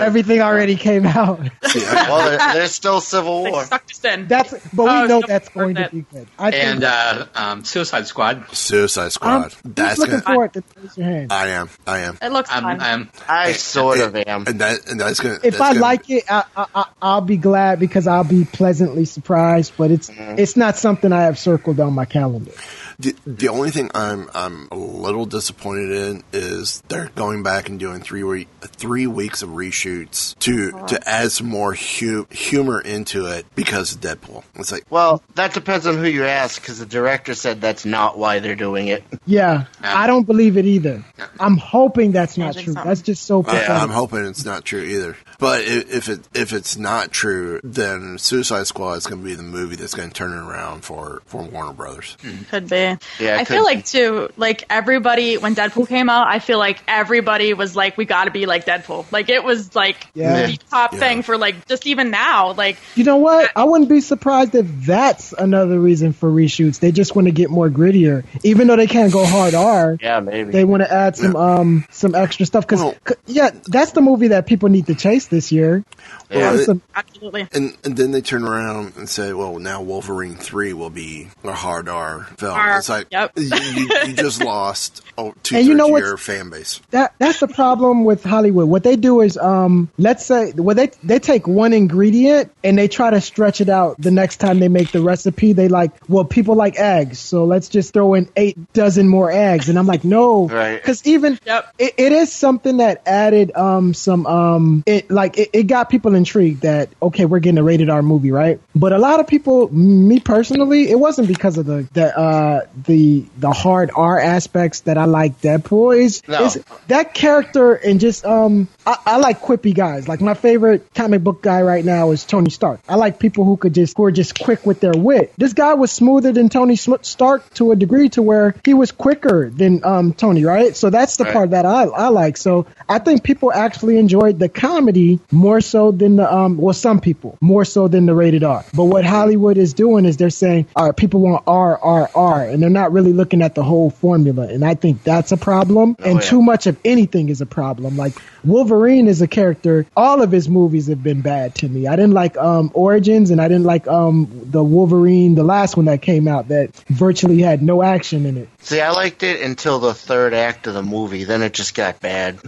Everything already came out. Yeah, well, there's still Civil War. That's, but we oh, know no, that's going that. to be good. I think and uh, um, Suicide Squad. Suicide Squad. I'm that's looking good. forward to raise your hand. I am. I am. It looks I'm, fun. I'm, I sort of am. And that, and that's gonna, if that's I gonna... like it, I, I, I'll be glad because I'll be pleasantly surprised. But it's mm-hmm. it's not something I have circled on my calendar. The, the only thing I'm I'm a little disappointed in is they're going back and doing three week, three weeks of reshoots to oh. to add some more hu- humor into it because of Deadpool. It's like, well, that depends on who you ask because the director said that's not why they're doing it. Yeah, no. I don't believe it either. No. I'm hoping that's not true. Something. That's just so. Yeah, I'm hoping it's not true either. But if it if it's not true, then Suicide Squad is going to be the movie that's going to turn it around for for Warner Brothers. Could be. Yeah, I feel like too, like everybody when Deadpool came out, I feel like everybody was like, we got to be like Deadpool. Like it was like yeah. the top yeah. thing for like just even now. Like you know what? I wouldn't be surprised if that's another reason for reshoots. They just want to get more grittier, even though they can't go hard R. Yeah, maybe they want to add some yeah. um some extra stuff because well, yeah, that's the movie that people need to chase this year. Yeah, it, some, absolutely. And, and then they turn around and say, well, now Wolverine three will be a hard R film. R- It's like yep. you, you just lost oh, two and you know your fan base. That that's the problem with Hollywood. What they do is, um, let's say, well, they they take one ingredient and they try to stretch it out. The next time they make the recipe, they like, well, people like eggs, so let's just throw in eight dozen more eggs. And I'm like, no, because right. even yep. it, it is something that added um some um it like it, it got people intrigued that okay, we're getting a rated R movie, right? But a lot of people, me personally, it wasn't because of the the uh. the the hard R aspects that I like Deadpool is, no. is that character and just um I, I like quippy guys. Like my favorite comic book guy right now is Tony Stark. I like people who could just who are just quick with their wit. This guy was smoother than Tony Stark to a degree to where he was quicker than um Tony, right? So that's the right. part that I I like. So I think people actually enjoyed the comedy more so than than the, um, well, some people, more so than the rated R. But what Hollywood is doing is they're saying, all right, people want R, R, R, and they're not really looking at the whole formula. And I think that's a problem. Oh, and yeah. too much of anything is a problem. Like Wolverine is a character. All of his movies have been bad to me. I didn't like um, Origins, and I didn't like um, the Wolverine, the last one that came out that virtually had no action in it. See, I liked it until the third act of the movie. Then it just got bad.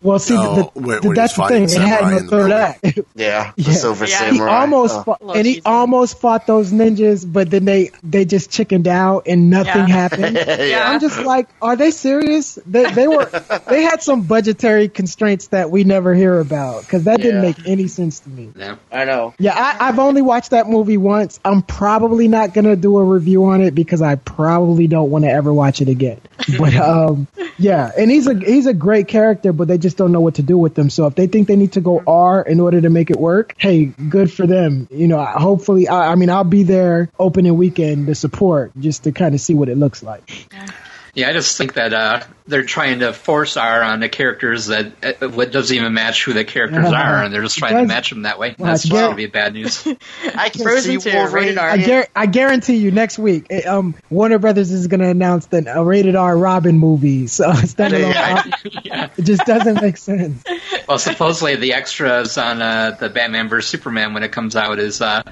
Well, see, no, the, the, the, that's the thing. It had no third act. Yeah, the yeah. Silver yeah. Samurai. He almost oh. fought, and he almost fought those ninjas, but then they, they just chickened out and nothing yeah. happened. yeah. I'm just like, are they serious? They they were they had some budgetary constraints that we never hear about, because that yeah. didn't make any sense to me. Yeah, I know. Yeah, I, I've only watched that movie once. I'm probably not going to do a review on it because I probably don't want to ever watch it again. But um, yeah, and he's a he's a great character, but they just don't know what to do with them. So if they think they need to go R in order to make it work, hey, good for them. You know, hopefully, I, I mean, I'll be there opening weekend to support, just to kind of see what it looks like. Yeah. Yeah, I just think that uh, they're trying to force R on the characters that uh, doesn't even match who the characters uh, are, and they're just trying to match them that way. Well, That's going to be bad news. I can Frozen see Wolverine. I, gar- I guarantee you, next week, it, um, Warner Brothers is going to announce that a rated R Robin movie. So yeah, I, yeah. it just doesn't make sense. Well, supposedly the extras on uh, the Batman v Superman when it comes out is uh,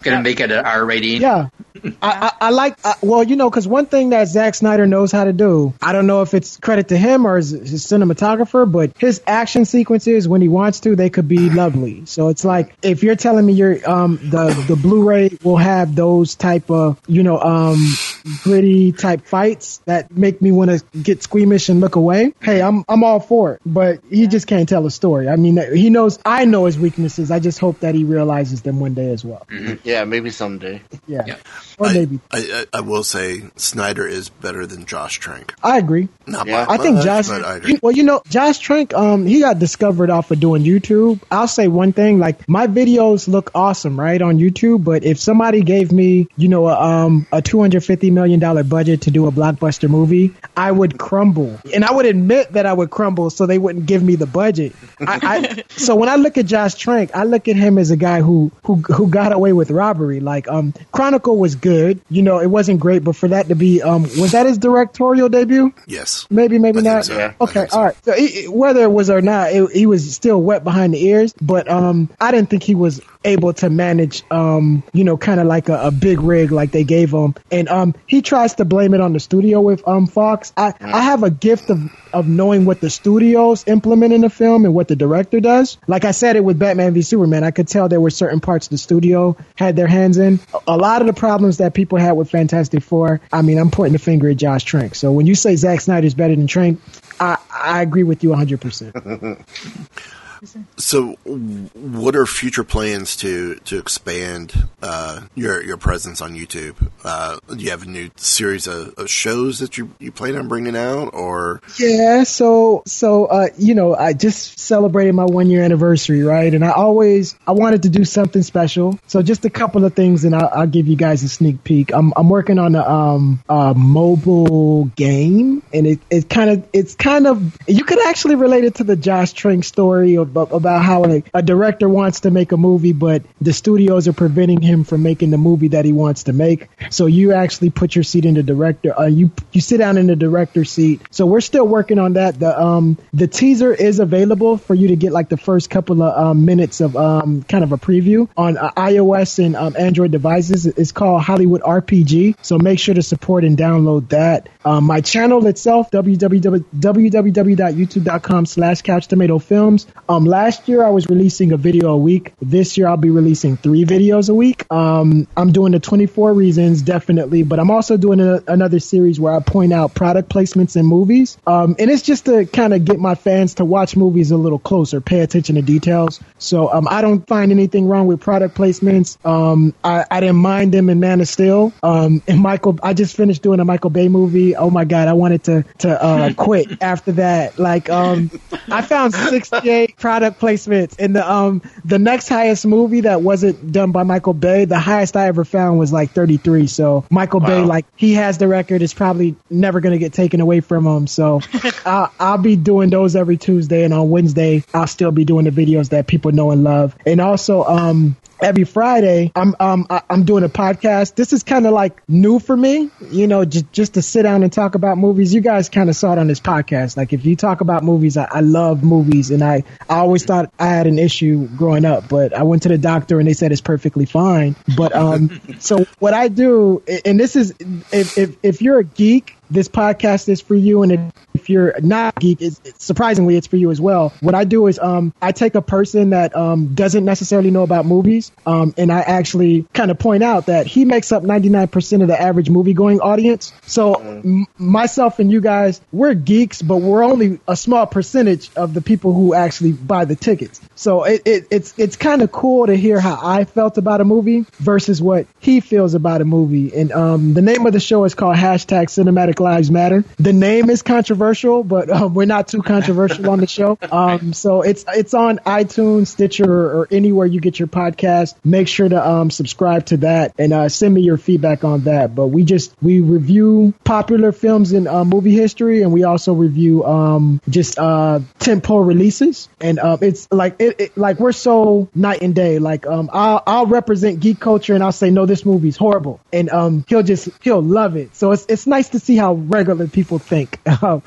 going to make it an R rating. Yeah. I, I, I like, I, well, you know, because one thing that Zack Snyder knows how to do, I don't know if it's credit to him or his, his cinematographer, but his action sequences, when he wants to, they could be lovely. So it's like, if you're telling me you're, um, the, the Blu-ray will have those type of, you know, um, gritty type fights that make me want to get squeamish and look away, hey, I'm, I'm all for it. But he just can't tell a story. I mean, he knows, I know his weaknesses. I just hope that he realizes them one day as well. Yeah, maybe someday. Yeah. yeah. Or I, maybe. I, I, I will say Snyder is better than Josh Trank. I agree. Not yeah. by much, I think Josh, but I agree. Well, you know, Josh Trank, um, he got discovered off of doing YouTube. I'll say one thing, like, my videos look awesome, right, on YouTube, but if somebody gave me, you know, a, um, a two hundred fifty million dollars budget to do a blockbuster movie, I would crumble. And I would admit that I would crumble so they wouldn't give me the budget. I, I, so when I look at Josh Trank, I look at him as a guy who, who, who got away with robbery. Like, um, Chronicle was good, you know, it wasn't great, but for that to be, um, was that his directorial debut? Yes. Maybe, maybe I not. So. Yeah. Okay, so. all right. So he, whether it was or not, it, he was still wet behind the ears, but um, I didn't think he was able to manage, um, you know, kind of like a, a big rig like they gave him. And um, he tries to blame it on the studio with um Fox. I, I have a gift of, of knowing what the studios implement in a film and what the director does. Like I said it with Batman v Superman, I could tell there were certain parts the studio had their hands in. A lot of the problems that people had with Fantastic Four, I mean, I'm pointing the finger at Josh Trank. So when you say Zack Snyder's better than Trank, I, I agree with you one hundred percent. So, what are future plans to to expand uh, your your presence on YouTube? Uh, do you have a new series of, of shows that you, you plan on bringing out, or? Yeah, so so uh, you know, I just celebrated my one year anniversary, right? And I always I wanted to do something special. So just a couple of things, and I'll, I'll give you guys a sneak peek. I'm I'm working on a, um, a mobile game, and it it kind of it's kind of you could actually relate it to the Josh Trank story. Or about how a, a director wants to make a movie, but the studios are preventing him from making the movie that he wants to make. So you actually put your seat in the director. Uh, you you sit down in the director's seat. So we're still working on that. The um the teaser is available for you to get like the first couple of um, minutes of um kind of a preview on uh, iOS and um, Android devices. It's called Hollywood R P G. So make sure to support and download that. Um, my channel itself, w w w dot youtube dot com slash couch tomato films. Um, last year I was releasing a video a week. This year I'll be releasing three videos a week. Um, I'm doing the twenty-four reasons definitely, but I'm also doing a, another series where I point out product placements in movies. Um, and it's just to kind of get my fans to watch movies a little closer, pay attention to details. So um, I don't find anything wrong with product placements. Um, I, I didn't mind them in Man of Steel. Um, and Michael, I just finished doing a Michael Bay movie. Oh my God, I wanted to to uh, quit after that. Like um, I found sixty-eight product placements. And the um the next highest movie that wasn't done by Michael Bay, the highest I ever found was like thirty-three. So Michael wow. Bay, like, he has the record. It's probably never going to get taken away from him. So I'll, I'll be doing those every Tuesday, and on Wednesday I'll still be doing the videos that people know and love. And also um every Friday I'm um I, I'm doing a podcast. This is kind of like new for me, you know, just just to sit down and talk about movies. You guys kind of saw it on this podcast. Like, if you talk about movies, I, I love movies, and I, I always thought I had an issue growing up, but I went to the doctor and they said it's perfectly fine. But um, so what I do, and this is if if, if you're a geek, this podcast is for you, and if, if you're not geek, it's, it's, surprisingly, it's for you as well. What I do is um, I take a person that um, doesn't necessarily know about movies, um, and I actually kind of point out that he makes up ninety-nine percent of the average movie-going audience. So m- myself and you guys, we're geeks, but we're only a small percentage of the people who actually buy the tickets. So it, it, it's it's kind of cool to hear how I felt about a movie versus what he feels about a movie. And um, the name of the show is called Hashtag Cinematic Lives Matter. The name is controversial, but um, we're not too controversial on the show. Um, so it's it's on iTunes, Stitcher, or anywhere you get your podcast. Make sure to um, subscribe to that and uh, send me your feedback on that. But we just we review popular films in uh, movie history, and we also review um, just uh, tentpole releases. And um, it's like it, it like we're so night and day. Like um, I'll, I'll represent geek culture, and I'll say no, this movie's horrible, and um, he'll just he'll love it. So it's it's nice to see how. How regular people think. Um,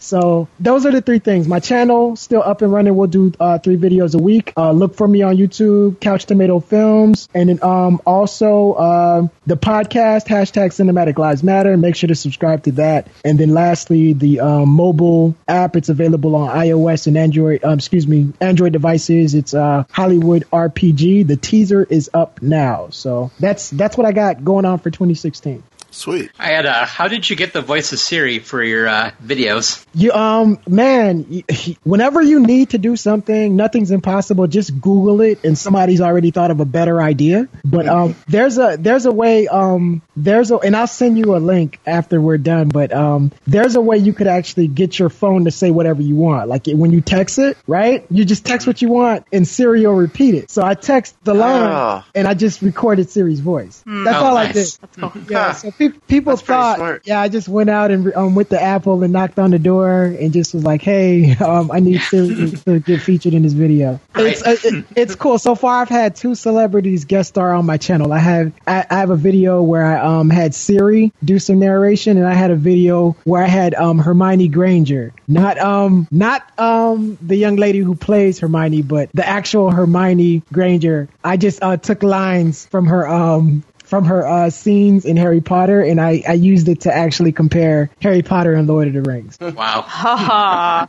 so those are the three things. My channel still up and running. We'll do uh, three videos a week. Uh, look for me on YouTube, Couch Tomato Films, and then um, also uh, the podcast Hashtag Cinematic Lives Matter. Make sure to subscribe to that. And then lastly, the uh, mobile app. It's available on iOS and Android. Um, excuse me, Android devices. It's uh, Hollywood R P G. The teaser is up now. So that's that's what I got going on for twenty sixteen. Sweet. I had a. How did you get the voice of Siri for your uh, videos? You um man, whenever you need to do something, nothing's impossible. Just Google it, and somebody's already thought of a better idea. But um, there's a there's a way um there's a and I'll send you a link after we're done. But um, there's a way you could actually get your phone to say whatever you want. Like when you text it, right? You just text what you want, and Siri will repeat it. So I text the line, oh. and I just recorded Siri's voice. Mm. That's oh, all nice. I did. That's cool. Yeah. So people That's thought, yeah, I just went out and um, with the Apple and knocked on the door and just was like, hey, um, I need to, to get featured in this video. Right. It's uh, it, it's cool. So far, I've had two celebrities guest star on my channel. I have I, I have a video where I um had Siri do some narration, and I had a video where I had um Hermione Granger, not um not um the young lady who plays Hermione, but the actual Hermione Granger. I just uh, took lines from her um. from her uh, scenes in Harry Potter, and I, I used it to actually compare Harry Potter and Lord of the Rings. Wow.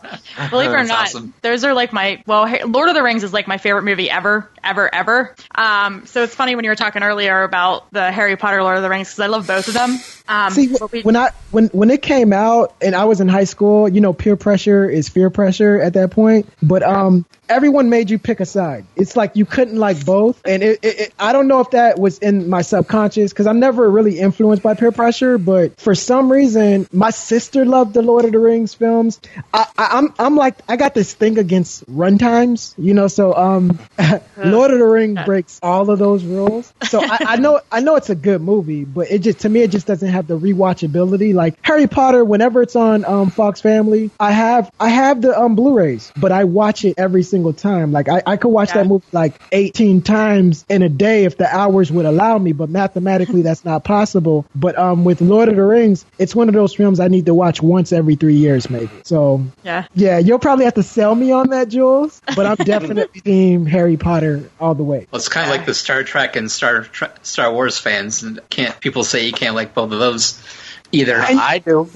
Believe it or not, awesome. Those are like my, well, Lord of the Rings is like my favorite movie ever, ever, ever. Um, so it's funny when you were talking earlier about the Harry Potter, Lord of the Rings, because I love both of them. Um, See, we, when, I, when, when it came out and I was in high school, you know, peer pressure is fear pressure at that point. But um, everyone made you pick a side. It's like you couldn't like both. And it, it, it, I don't know if that was in my subconscious. Conscious because I'm never really influenced by peer pressure, but for some reason my sister loved the Lord of the Rings films. I, I, I'm I'm like I got this thing against runtimes, you know. So um, Lord of the Rings breaks all of those rules. So I, I know I know it's a good movie, but it just to me it just doesn't have the rewatchability. Like Harry Potter, whenever it's on um, Fox Family, I have I have the um, Blu-rays, but I watch it every single time. Like I, I could watch yeah. that movie like eighteen times in a day if the hours would allow me, but mathematically that's not possible. But um with Lord of the Rings, it's one of those films I need to watch once every three years maybe. So yeah yeah you'll probably have to sell me on that, Jules, but I'm definitely team Harry Potter all the way. Well, it's kind of like the Star Trek and Star Trek, Star Wars fans, and can't people say you can't like both of those either? And, I do.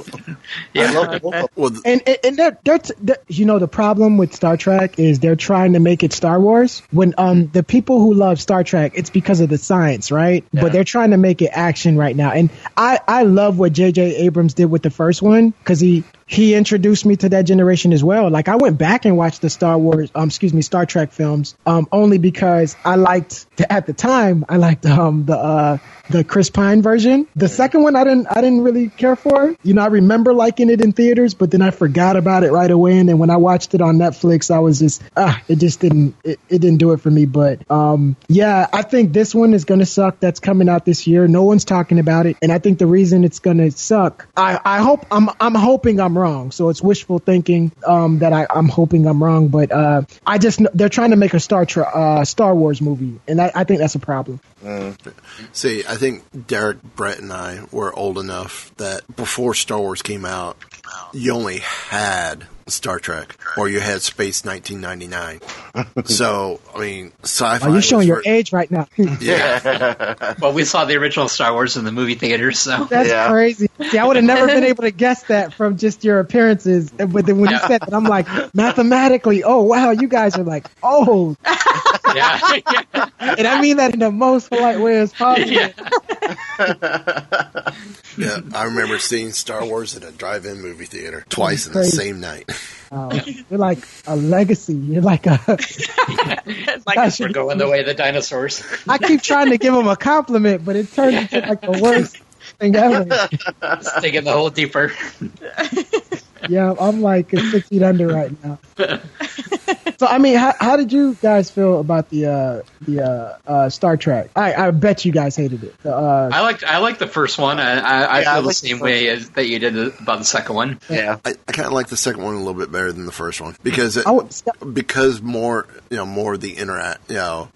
Yeah. I love both. And and, and they're, they're t- they're, you know, the problem with Star Trek is they're trying to make it Star Wars. When um the people who love Star Trek, it's because of the science, right? Yeah. But they're trying to make it action right now. And I I love what J J Abrams did with the first one, because he he introduced me to that generation as well. Like, I went back and watched the Star Wars, um, excuse me, Star Trek films, um, only because I liked, at the time, I liked um, the uh, the Chris Pine version. The second one, I didn't, I didn't really care for. You know, I remember liking it in theaters, but then I forgot about it right away. And then when I watched it on Netflix, I was just, ah, it just didn't, it, it didn't do it for me. But um, yeah, I think this one is going to suck. That's coming out this year. No one's talking about it, and I think the reason it's going to suck, I, I hope, I'm, I'm hoping I'm wrong. So it's wishful thinking um, that I, I'm hoping I'm wrong. But uh, I just, they're trying to make a Star Trek, uh, Star Wars movie, and I, I think that's a problem. Mm. See, I think Derek, Brett, and I were old enough that before Star Wars came out, you only had Star Trek, or you had Space nineteen ninety-nine. So, I mean, sci-fi. Are you showing your for... age right now? Yeah. Well, we saw the original Star Wars in the movie theater, so. That's yeah. crazy. See, I would have never been able to guess that from just your appearances. But then when you said that, I'm like, mathematically, oh, wow, you guys are like old. Yeah. Yeah. And I mean that in the most polite way as possible. Yeah. Yeah, I remember seeing Star Wars at a drive-in movie theater twice in the same night. Wow. You're like a legacy. You're like a... yeah, it's like we're going the way of the dinosaurs. I keep trying to give him a compliment, but it turns into like the worst thing ever. It's digging the hole deeper. Yeah, I'm like six feet under right now. So, I mean, how, how did you guys feel about the uh, the uh, uh, Star Trek? I, I bet you guys hated it. Uh, I liked I liked the first one. I, I, I yeah, feel I the same the way as that you did about the second one. Yeah, yeah. I, I kind of like the second one a little bit better than the first one because it, would, because more you know more the interact you know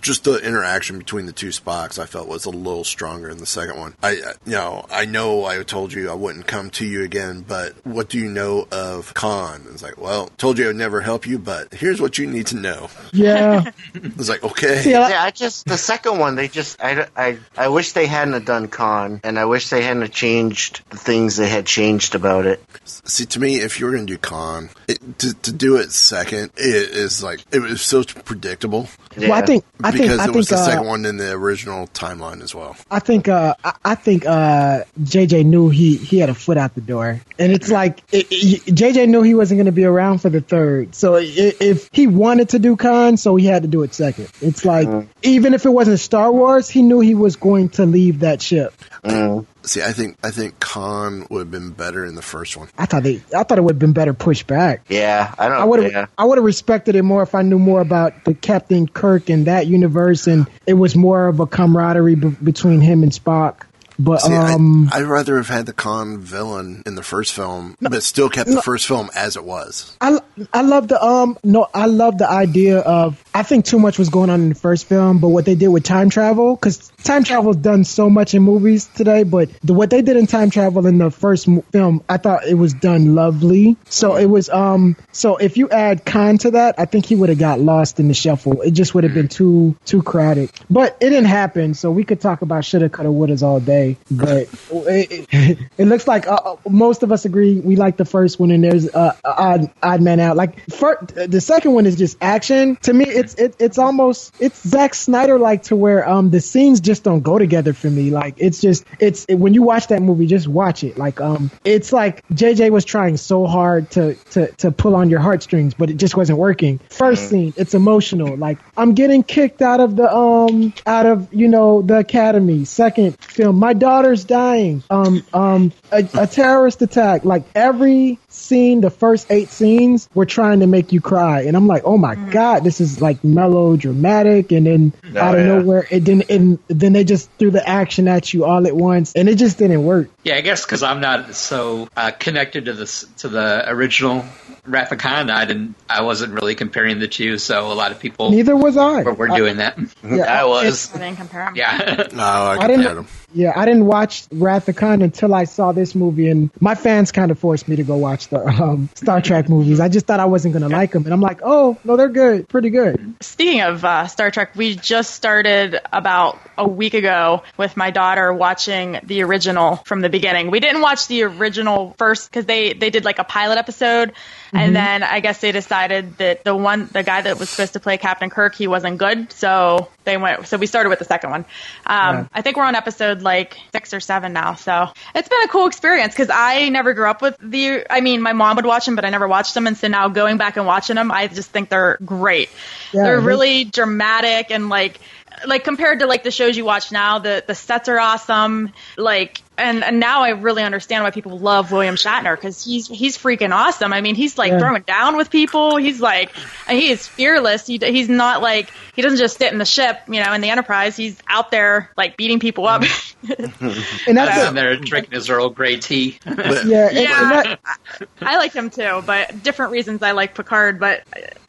just the interaction between the two Spocks I felt was a little stronger in the second one. I you know I know I told you I wouldn't come to you again, but what do you know of Khan? It's like, well, told you I'd never help you, but But here's what you need to know. Yeah. I was like, okay. Yeah, yeah, I just, the second one, they just, I, I, I wish they hadn't done Khan, and I wish they hadn't changed the things they had changed about it. See, to me, if you were going to do Khan, it, to, to do it second, it is like, it was so predictable. Yeah. Well, I think, I because think, I it think, was the uh, second one in the original timeline as well. I think, uh, I, I think, uh, J J knew he, he had a foot out the door. And it's like, it, it, J J knew he wasn't going to be around for the third. So, it, if he wanted to do Khan, so he had to do it second. It's like, mm. even if it wasn't Star Wars, he knew he was going to leave that ship. Mm. See, I think I think Khan would have been better in the first one. I thought they, I thought it would have been better pushed back. Yeah, I don't. I would have, yeah. I would have respected it more if I knew more about the Captain Kirk and that universe, and it was more of a camaraderie b- between him and Spock. But See, um, I, I'd rather have had the Khan villain in the first film, no, but still kept no, the first film as it was. I, I love the um no, I love the idea of. I think too much was going on in the first film, but what they did with time travel, because time travel's done so much in movies today, but the, what they did in time travel in the first mo- film, I thought it was done lovely. So it was um so if you add Khan to that, I think he would have got lost in the shuffle. It just would have been too too crowded. But it didn't happen, so we could talk about shoulda, coulda, wouldas all day. But it, it, it looks like uh, most of us agree we like the first one, and there's uh, odd odd man out. Like first, the second one is just action. To me, it's it, it's almost it's Zack Snyder like to where um the scenes just don't go together for me. Like it's just it's it, when you watch that movie, just watch it. Like um it's like J J was trying so hard to to to pull on your heartstrings, but it just wasn't working. First scene, it's emotional. Like I'm getting kicked out of the um out of you know the academy. Second film, my. My daughter's dying. Um, um, a, a terrorist attack. Like every scene, the first eight scenes, were trying to make you cry, and I'm like, oh my god, this is like melodramatic. And then oh, out of yeah. nowhere, it didn't. And then they just threw the action at you all at once, and it just didn't work. Yeah, I guess because I'm not so uh, connected to this to the original Wrath of Khan, I didn't. I wasn't really comparing the two, so a lot of people. Neither was I. Were, were doing I, that. Yeah, I was. I didn't compare them. Yeah. No, I compared them. Yeah, I didn't watch Wrath of Khan until I saw this movie, and my fans kind of forced me to go watch the um, Star Trek movies. I just thought I wasn't going to like them, and I'm like, oh, no, they're good, pretty good. Speaking of uh, Star Trek, we just started about a week ago with my daughter watching the original from the beginning. We didn't watch the original first because they, they did like a pilot episode. Mm-hmm. And then I guess they decided that the one, the guy that was supposed to play Captain Kirk, he wasn't good. So they went, so we started with the second one. Um, yeah. I think we're on episode like six or seven now. So it's been a cool experience because I never grew up with the, I mean, my mom would watch them, but I never watched them. And so now going back and watching them, I just think they're great. Yeah, they're really dramatic and like, like compared to like the shows you watch now, the, the sets are awesome. Like, And, and now I really understand why people love William Shatner because he's he's freaking awesome. I mean, he's like yeah. throwing down with people. He's like, he is fearless. He, he's not like, he doesn't just sit in the ship, you know, in the Enterprise. He's out there like beating people up. And that's down there drinking his Earl Grey tea. yeah, and, yeah and that, I, I like him too, but different reasons I like Picard. But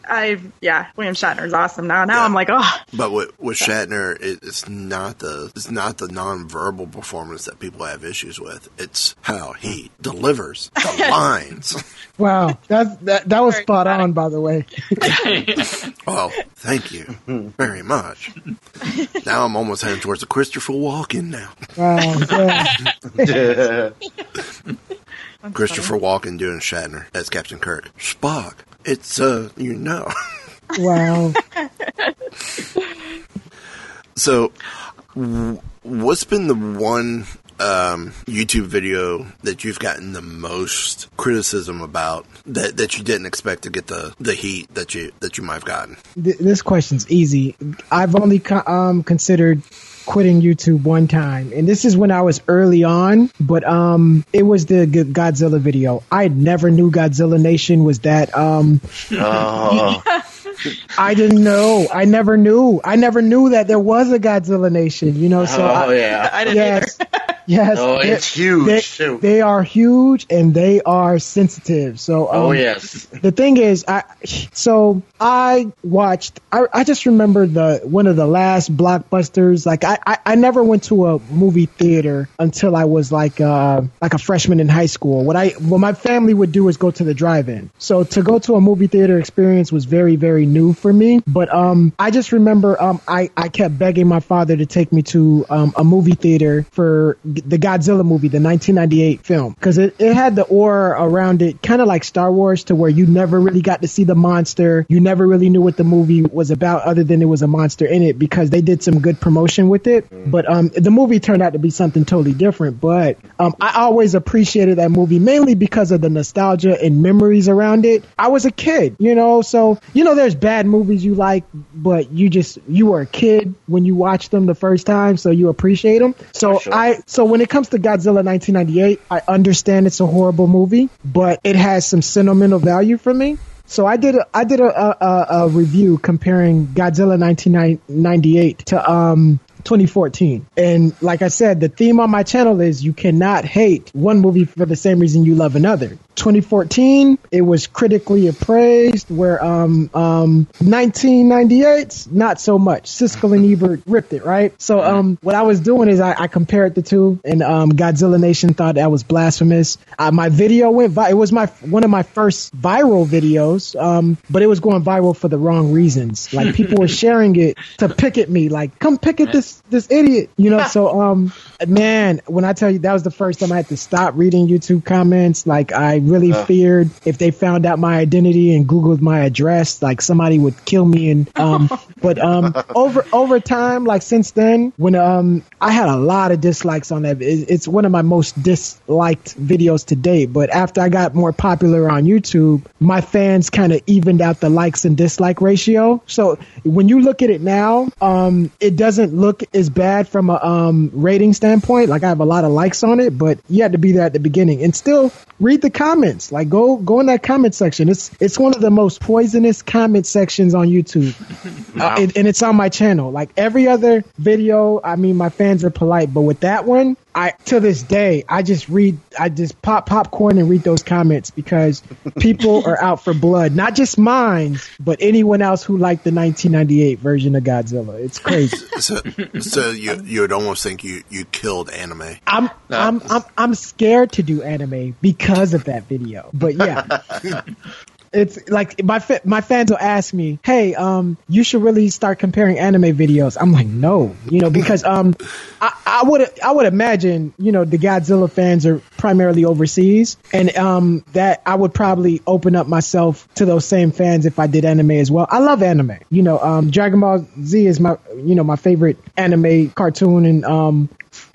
I, yeah, William Shatner's awesome now. Now yeah. I'm like, oh. But with, with Shatner, it, it's not the it's not the nonverbal performance that people have. have issues with. It's how he delivers the lines. Wow, that that, that was very spot exotic. On, by the way. Well, thank you very much. Now I'm almost heading towards the Christopher Walken now. Wow, yeah. Christopher Walken doing Shatner as Captain Kirk. Spock, it's, uh, you know. Wow. So, w- what's been the one... Um, YouTube video that you've gotten the most criticism about that, that you didn't expect to get the, the heat that you that you might have gotten? This question's easy. I've only co- um, considered quitting YouTube one time, and this is when I was early on, but um it was the G- Godzilla video. I never knew Godzilla Nation was that um oh. I didn't know. I never knew. I never knew that there was a Godzilla Nation, you know, so oh, I, yeah. I didn't yes, either. Yes. Oh, they, it's huge. They, too. They are huge and they are sensitive. So um, oh, yes. The thing is I so I watched I, I just remember the one of the last blockbusters. Like I I, I never went to a movie theater until I was like uh, like a freshman in high school. What I what my family would do is go to the drive-in. So to go to a movie theater experience was very, very new for me. But um, I just remember um, I, I kept begging my father to take me to um, a movie theater for the Godzilla movie, the nineteen ninety-eight film. Because it, it had the aura around it, kind of like Star Wars, to where you never really got to see the monster. You never really knew what the movie was about other than it was a monster in it because they did some good promotion with it, but um the movie turned out to be something totally different. But um I always appreciated that movie mainly because of the nostalgia and memories around it. I was a kid, you know, so you know there's bad movies you like, but you just you were a kid when you watched them the first time, so you appreciate them. So sure. I so when it comes to Godzilla nineteen ninety-eight, I understand it's a horrible movie, but it has some sentimental value for me. So I did a, I did a, a, a review comparing Godzilla nineteen ninety-eight to um. twenty fourteen. And like I said, the theme on my channel is you cannot hate one movie for the same reason you love another. twenty fourteen, it was critically appraised, where um um nineteen ninety-eight's not so much. Siskel and Ebert ripped it, right? So um what I was doing is I, I compared the two, and um Godzilla Nation thought that was blasphemous. Uh, my video went vi- it was my one of my first viral videos, um but it was going viral for the wrong reasons. Like people were sharing it to pick at me, like come pick at this this idiot, you know. So um man, when I tell you that was the first time I had to stop reading YouTube comments, like I really uh. feared if they found out my identity and Googled my address, like somebody would kill me. And um but um over over time, like since then, when um I had a lot of dislikes on that. It's one of my most disliked videos to date, but after I got more popular on YouTube, my fans kind of evened out the likes and dislike ratio. So when you look at it now, um it doesn't look as bad from a um rating standpoint. Like I have a lot of likes on it, but you had to be there at the beginning. And still read the comments, like go go in that comment section. It's it's one of the most poisonous comment sections on YouTube. Wow. uh, it, and it's on my channel. Like every other video, I mean, my fans are polite, but with that one, I to this day, I just read, I just pop popcorn and read those comments because people are out for blood. Not just mine, but anyone else who liked the nineteen ninety-eight version of Godzilla. It's crazy. So, so you you would almost think you, you killed anime. I'm no. I'm I'm I'm scared to do anime because of that video. But yeah. It's like my fa- my fans will ask me, hey, um, you should really start comparing anime videos. I'm like, no, you know, because um, I, I would I would imagine, you know, the Godzilla fans are primarily overseas, and um, that I would probably open up myself to those same fans if I did anime as well. I love anime, you know. Um, Dragon Ball Z is my, you know, my favorite anime cartoon, and um.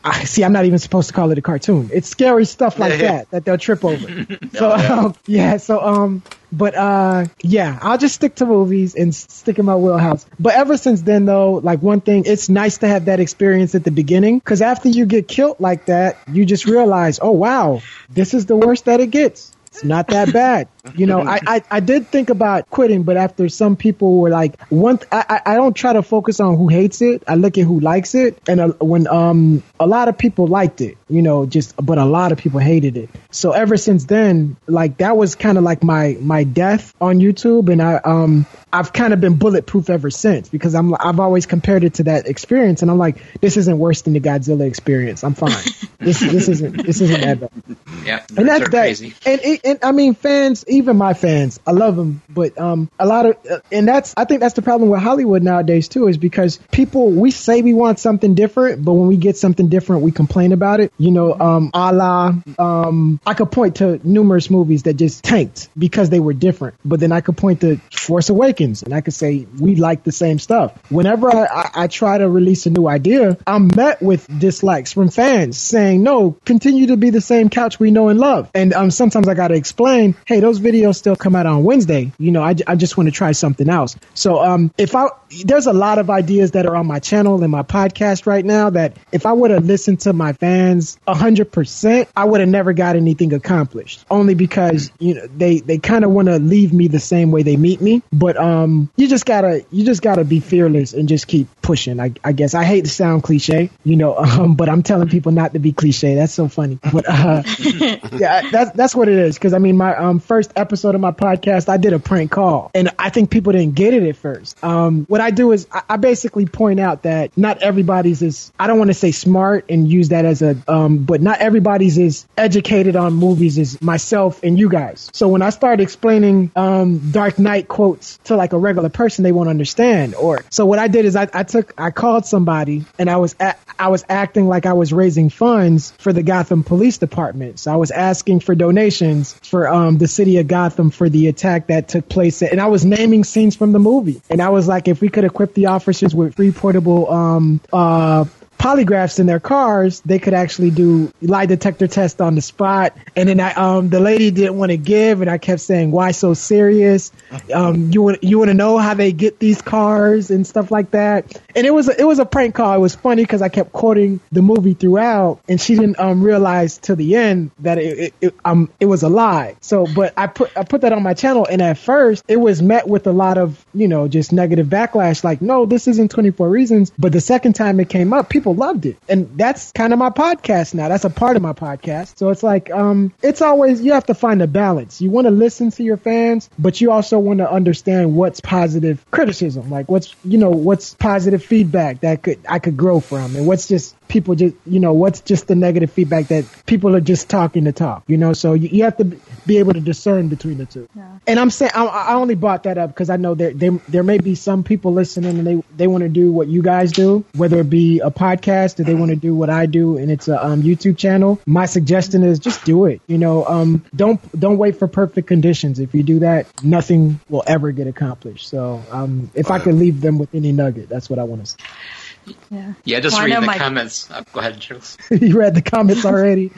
I see. I'm not even supposed to call it a cartoon. It's scary stuff like that that they'll trip over. So um, yeah. So um, but uh, yeah. I'll just stick to movies and stick in my wheelhouse. But ever since then, though, like one thing, it's nice to have that experience at the beginning, because after you get killed like that, you just realize, oh wow, this is the worst that it gets. It's not that bad. You know, I, I, I did think about quitting, but after some people were like, one, th- I, I don't try to focus on who hates it. I look at who likes it. And uh, when um a lot of people liked it, you know, just, but a lot of people hated it. So ever since then, like that was kind of like my, my death on YouTube. And I, um, I've kind of been bulletproof ever since, because I'm, I've always compared it to that experience. And I'm like, this isn't worse than the Godzilla experience. I'm fine. this, this isn't, this isn't that bad. Yeah. And that's that. Crazy. And, it, and I mean, fans, even my fans, I love them, but um, a lot of, uh, and that's, I think that's the problem with Hollywood nowadays too, is because people, we say we want something different, but when we get something different, we complain about it. You know, um, a la, um, I could point to numerous movies that just tanked because they were different, but then I could point to Force Awakens and I could say, we like the same stuff. Whenever I, I, I try to release a new idea, I'm met with dislikes from fans saying, no, continue to be the same Couch we know and love. And um, sometimes I got to explain, hey, those videos still come out on Wednesday. You know, I, I just want to try something else. So um, if I, there's a lot of ideas that are on my channel and my podcast right now that if I would have listened to my fans one hundred percent, I would have never got anything accomplished, only because, you know, they, they kind of want to leave me the same way they meet me. But um, you just gotta, you just gotta be fearless and just keep pushing. I, I guess I hate to sound cliche, you know, um, but I'm telling people not to be cliche. That's so funny. But uh, yeah, that's, that's what it is. Because I mean, my um, first First episode of my podcast, I did a prank call, and I think people didn't get it at first. Um, what I do is I, I basically point out that not everybody's as, I don't want to say smart and use that as a, um, but not everybody's as educated on movies as myself and you guys. So when I start explaining um, Dark Knight quotes to like a regular person, they won't understand. Or so what I did is I, I took, I called somebody, and I was a- I was acting like I was raising funds for the Gotham Police Department. So I was asking for donations for um, the city of Gotham for the attack that took place, and I was naming scenes from the movie, and I was like, if we could equip the officers with free portable um uh polygraphs in their cars, they could actually do lie detector tests on the spot. And then I, um, the lady didn't want to give, and I kept saying, why so serious? Um, you want, you want to know how they get these cars and stuff like that. And it was, a, it was a prank call. It was funny because I kept quoting the movie throughout, and she didn't, um, realize till the end that it, it, it, um, it was a lie. So, but I put, I put that on my channel, and at first it was met with a lot of, you know, just negative backlash. Like, no, this isn't twenty-four Reasons. But the second time it came up, people loved it, and that's kind of my podcast now. That's a part of my podcast. So it's like, um, it's always, you have to find a balance. You want to listen to your fans, but you also want to understand what's positive criticism, like what's, you know, what's positive feedback that could I could grow from, and what's just people just, you know, what's just the negative feedback that people are just talking to talk, you know. So you, you have to be able to discern between the two. Yeah. And I'm saying I, I only brought that up because I know there, there there may be some people listening, and they they want to do what you guys do, whether it be a podcast. Podcast, if they want to do what I do, and it's a um, YouTube channel, my suggestion is just do it. You know, um, don't don't wait for perfect conditions. If you do that, nothing will ever get accomplished. So um, if I could leave them with any nugget, that's what I want to say. Yeah, yeah just well, read the my... comments. Oh, go ahead, Jules. You read the comments already?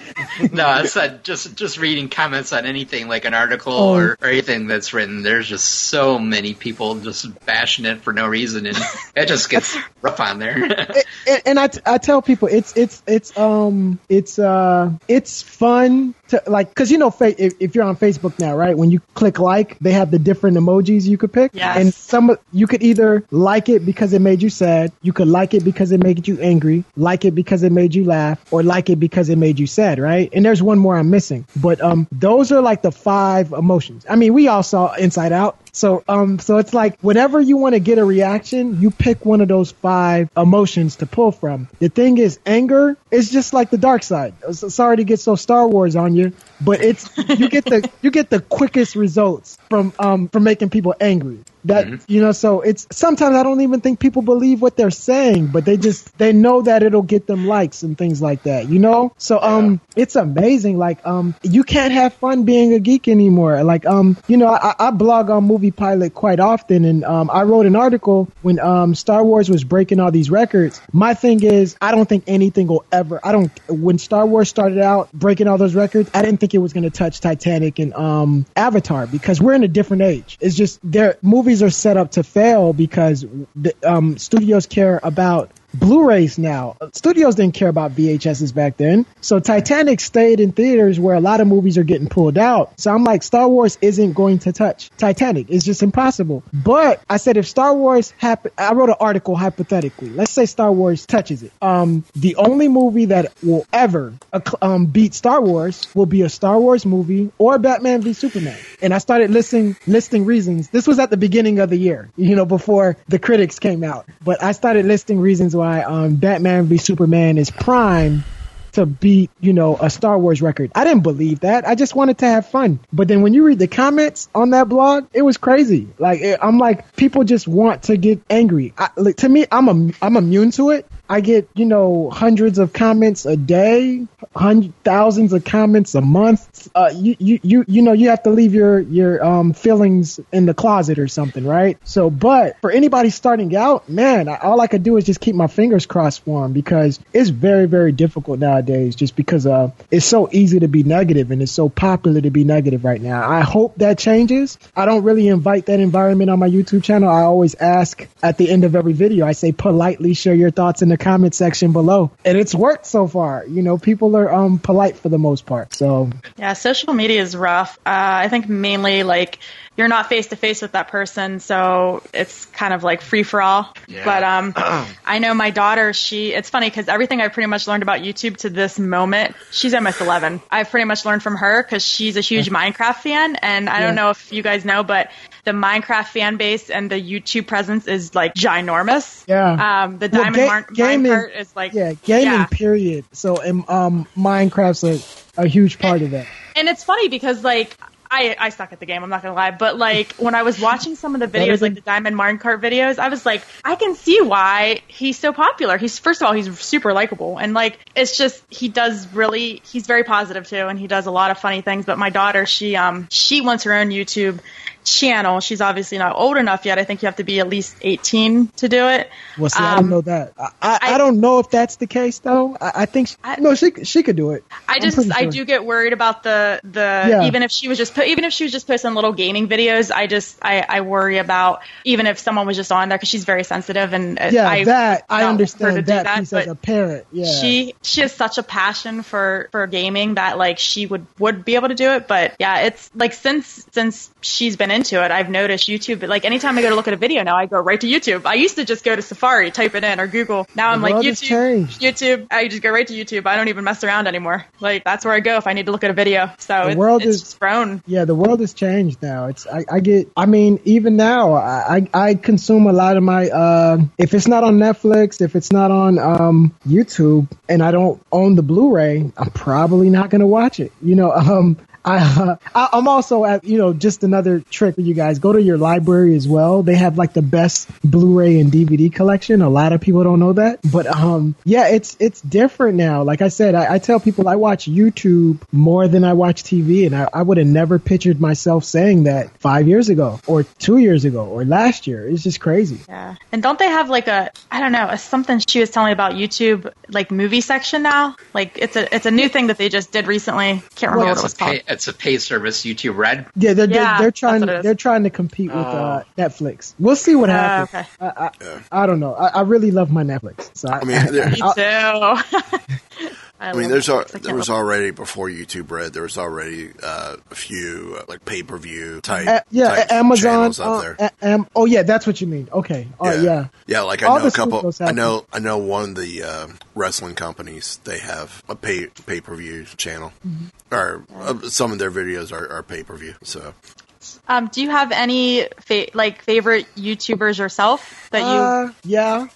No, I said just just reading comments on anything, like an article oh. or, or anything that's written. There's just so many people just bashing it for no reason, and it just gets rough on there. it, it, and I, t- I tell people it's it's it's um it's uh it's fun to like, because you know, fa- if, if you're on Facebook now, right? When you click like, they have the different emojis you could pick. Yes. And some you could either like it because it made you sad, you could like it because it made you angry, like it because it made you laugh, or like it because it made you sad, right? And there's one more I'm missing, but um, those are like the five emotions. I mean, we all saw Inside Out. So um, so it's like whenever you want to get a reaction, you pick one of those five emotions to pull from. The thing is, anger is just like the dark side. So, sorry to get so Star Wars on you, but it's you get the you get the quickest results from um from making people angry. That mm-hmm. you know, so it's sometimes I don't even think people believe what they're saying, but they just they know that it'll get them likes and things like that, you know. So yeah. um, it's amazing. Like um, you can't have fun being a geek anymore. Like um, you know, I, I blog on Movie Pilot quite often, and um, I wrote an article when um Star Wars was breaking all these records. My thing is, I don't think anything will ever. I don't. When Star Wars started out breaking all those records, I didn't think it was going to touch Titanic and um Avatar because we're in a different age. It's just their movies are set up to fail because the, um, studios care about Blu-rays now. Studios didn't care about V H S's back then. So Titanic stayed in theaters where a lot of movies are getting pulled out. So I'm like, Star Wars isn't going to touch Titanic. It's just impossible. But I said if Star Wars happen, I wrote an article hypothetically. Let's say Star Wars touches it. Um, the only movie that will ever um, beat Star Wars will be a Star Wars movie or Batman v Superman. And I started listing listing reasons. This was at the beginning of the year, you know, before the critics came out. But I started listing reasons why um, Batman v Superman is prime to beat, you know, a Star Wars record. I didn't believe that. I just wanted to have fun. But then when you read the comments on that blog, it was crazy. Like it, I'm like, people just want to get angry. I, like, to me, I'm a, I'm immune to it. I get, you know, hundreds of comments a day, hundreds, thousands of comments a month. Uh, you, you, you, you know, you have to leave your, your um, feelings in the closet or something, right? So, but for anybody starting out, man, I, all I could do is just keep my fingers crossed for them because it's very, very difficult nowadays just because uh, it's so easy to be negative and it's so popular to be negative right now. I hope that changes. I don't really invite that environment on my YouTube channel. I always ask at the end of every video, I say politely share your thoughts in the comment section below, and it's worked so far. You know, people are um polite for the most part. So yeah, social media is rough. uh I think mainly like you're not face to face with that person, so it's kind of like free for all. Yeah. But um I know my daughter, she it's funny because everything I pretty much learned about YouTube to this moment, she's almost eleven. I've pretty much learned from her because she's a huge Minecraft fan, and I yeah. don't know if you guys know, but the Minecraft fan base and the YouTube presence is like ginormous. Yeah. Um, the well, diamond ga- mar- gaming, mine part is like yeah, gaming yeah. period. So um, Minecraft's a, a huge part and, of that. And it's funny because like I, I suck at the game, I'm not going to lie. But, like, when I was watching some of the videos, like the Diamond Minecart videos, I was like, I can see why he's so popular. He's, first of all, he's super likable. And, like, it's just, he does really, he's very positive, too. And he does a lot of funny things. But my daughter, she, um, she wants her own YouTube channel. She's obviously not old enough yet. I think you have to be at least eighteen to do it. Well, see, um, I don't know that. I, I, I, I don't know if that's the case, though. I, I think, she, I, no, she she could do it. I just, sure. I do get worried about the, the yeah. even if she was just even if she was just posting little gaming videos, I just, I, I worry about even if someone was just on there because she's very sensitive. And yeah, I, that, I understand that, that piece as a parent. Yeah. She, she has such a passion for, for gaming that like she would, would be able to do it. But yeah, it's like since, since she's been into it, I've noticed YouTube, like anytime I go to look at a video now, I go right to YouTube. I used to just go to Safari, type it in or Google. Now I'm like YouTube, YouTube. I just go right to YouTube. I don't even mess around anymore. Like that's where I go if I need to look at a video. So the it, world it's is, just grown. Yeah, the world has changed now. It's I, I get. I mean, even now, I, I, I consume a lot of my. Uh, if it's not on Netflix, if it's not on um, YouTube, and I don't own the Blu-ray, I'm probably not going to watch it. You know. Um, I, uh, I, I'm also at, you know, just another trick for you guys. Go to your library as well. They have like the best Blu-ray and D V D collection. A lot of people don't know that, but um, yeah, it's it's different now. Like I said, I, I tell people I watch YouTube more than I watch T V, and I, I would have never pictured myself saying that five years ago, or two years ago, or last year. It's just crazy. Yeah, and don't they have like a I don't know a, something she was telling me about YouTube like movie section now? Like it's a it's a new thing that they just did recently. Can't remember well, what it was called. Pay- It's a paid service, YouTube Red. Yeah, they're, yeah, they're, they're trying. They're trying to compete uh, with uh, Netflix. We'll see what uh, happens. Okay. I, I, yeah. I don't know. I, I really love my Netflix. So I, I mean, me too. I, I mean, there's a, there was already before YouTube Red. There was already uh, a few uh, like pay per view type. Uh, yeah, type Amazon. Uh, up there. Uh, um, oh yeah, that's what you mean. Okay. Oh yeah. Yeah, yeah like I All know a couple. I know. I know one of the uh, wrestling companies. They have a pay pay per view channel. Mm-hmm. Or uh, some of their videos are, are pay-per-view. So Um, do you have any fa- like favorite YouTubers yourself that uh, you? Yeah,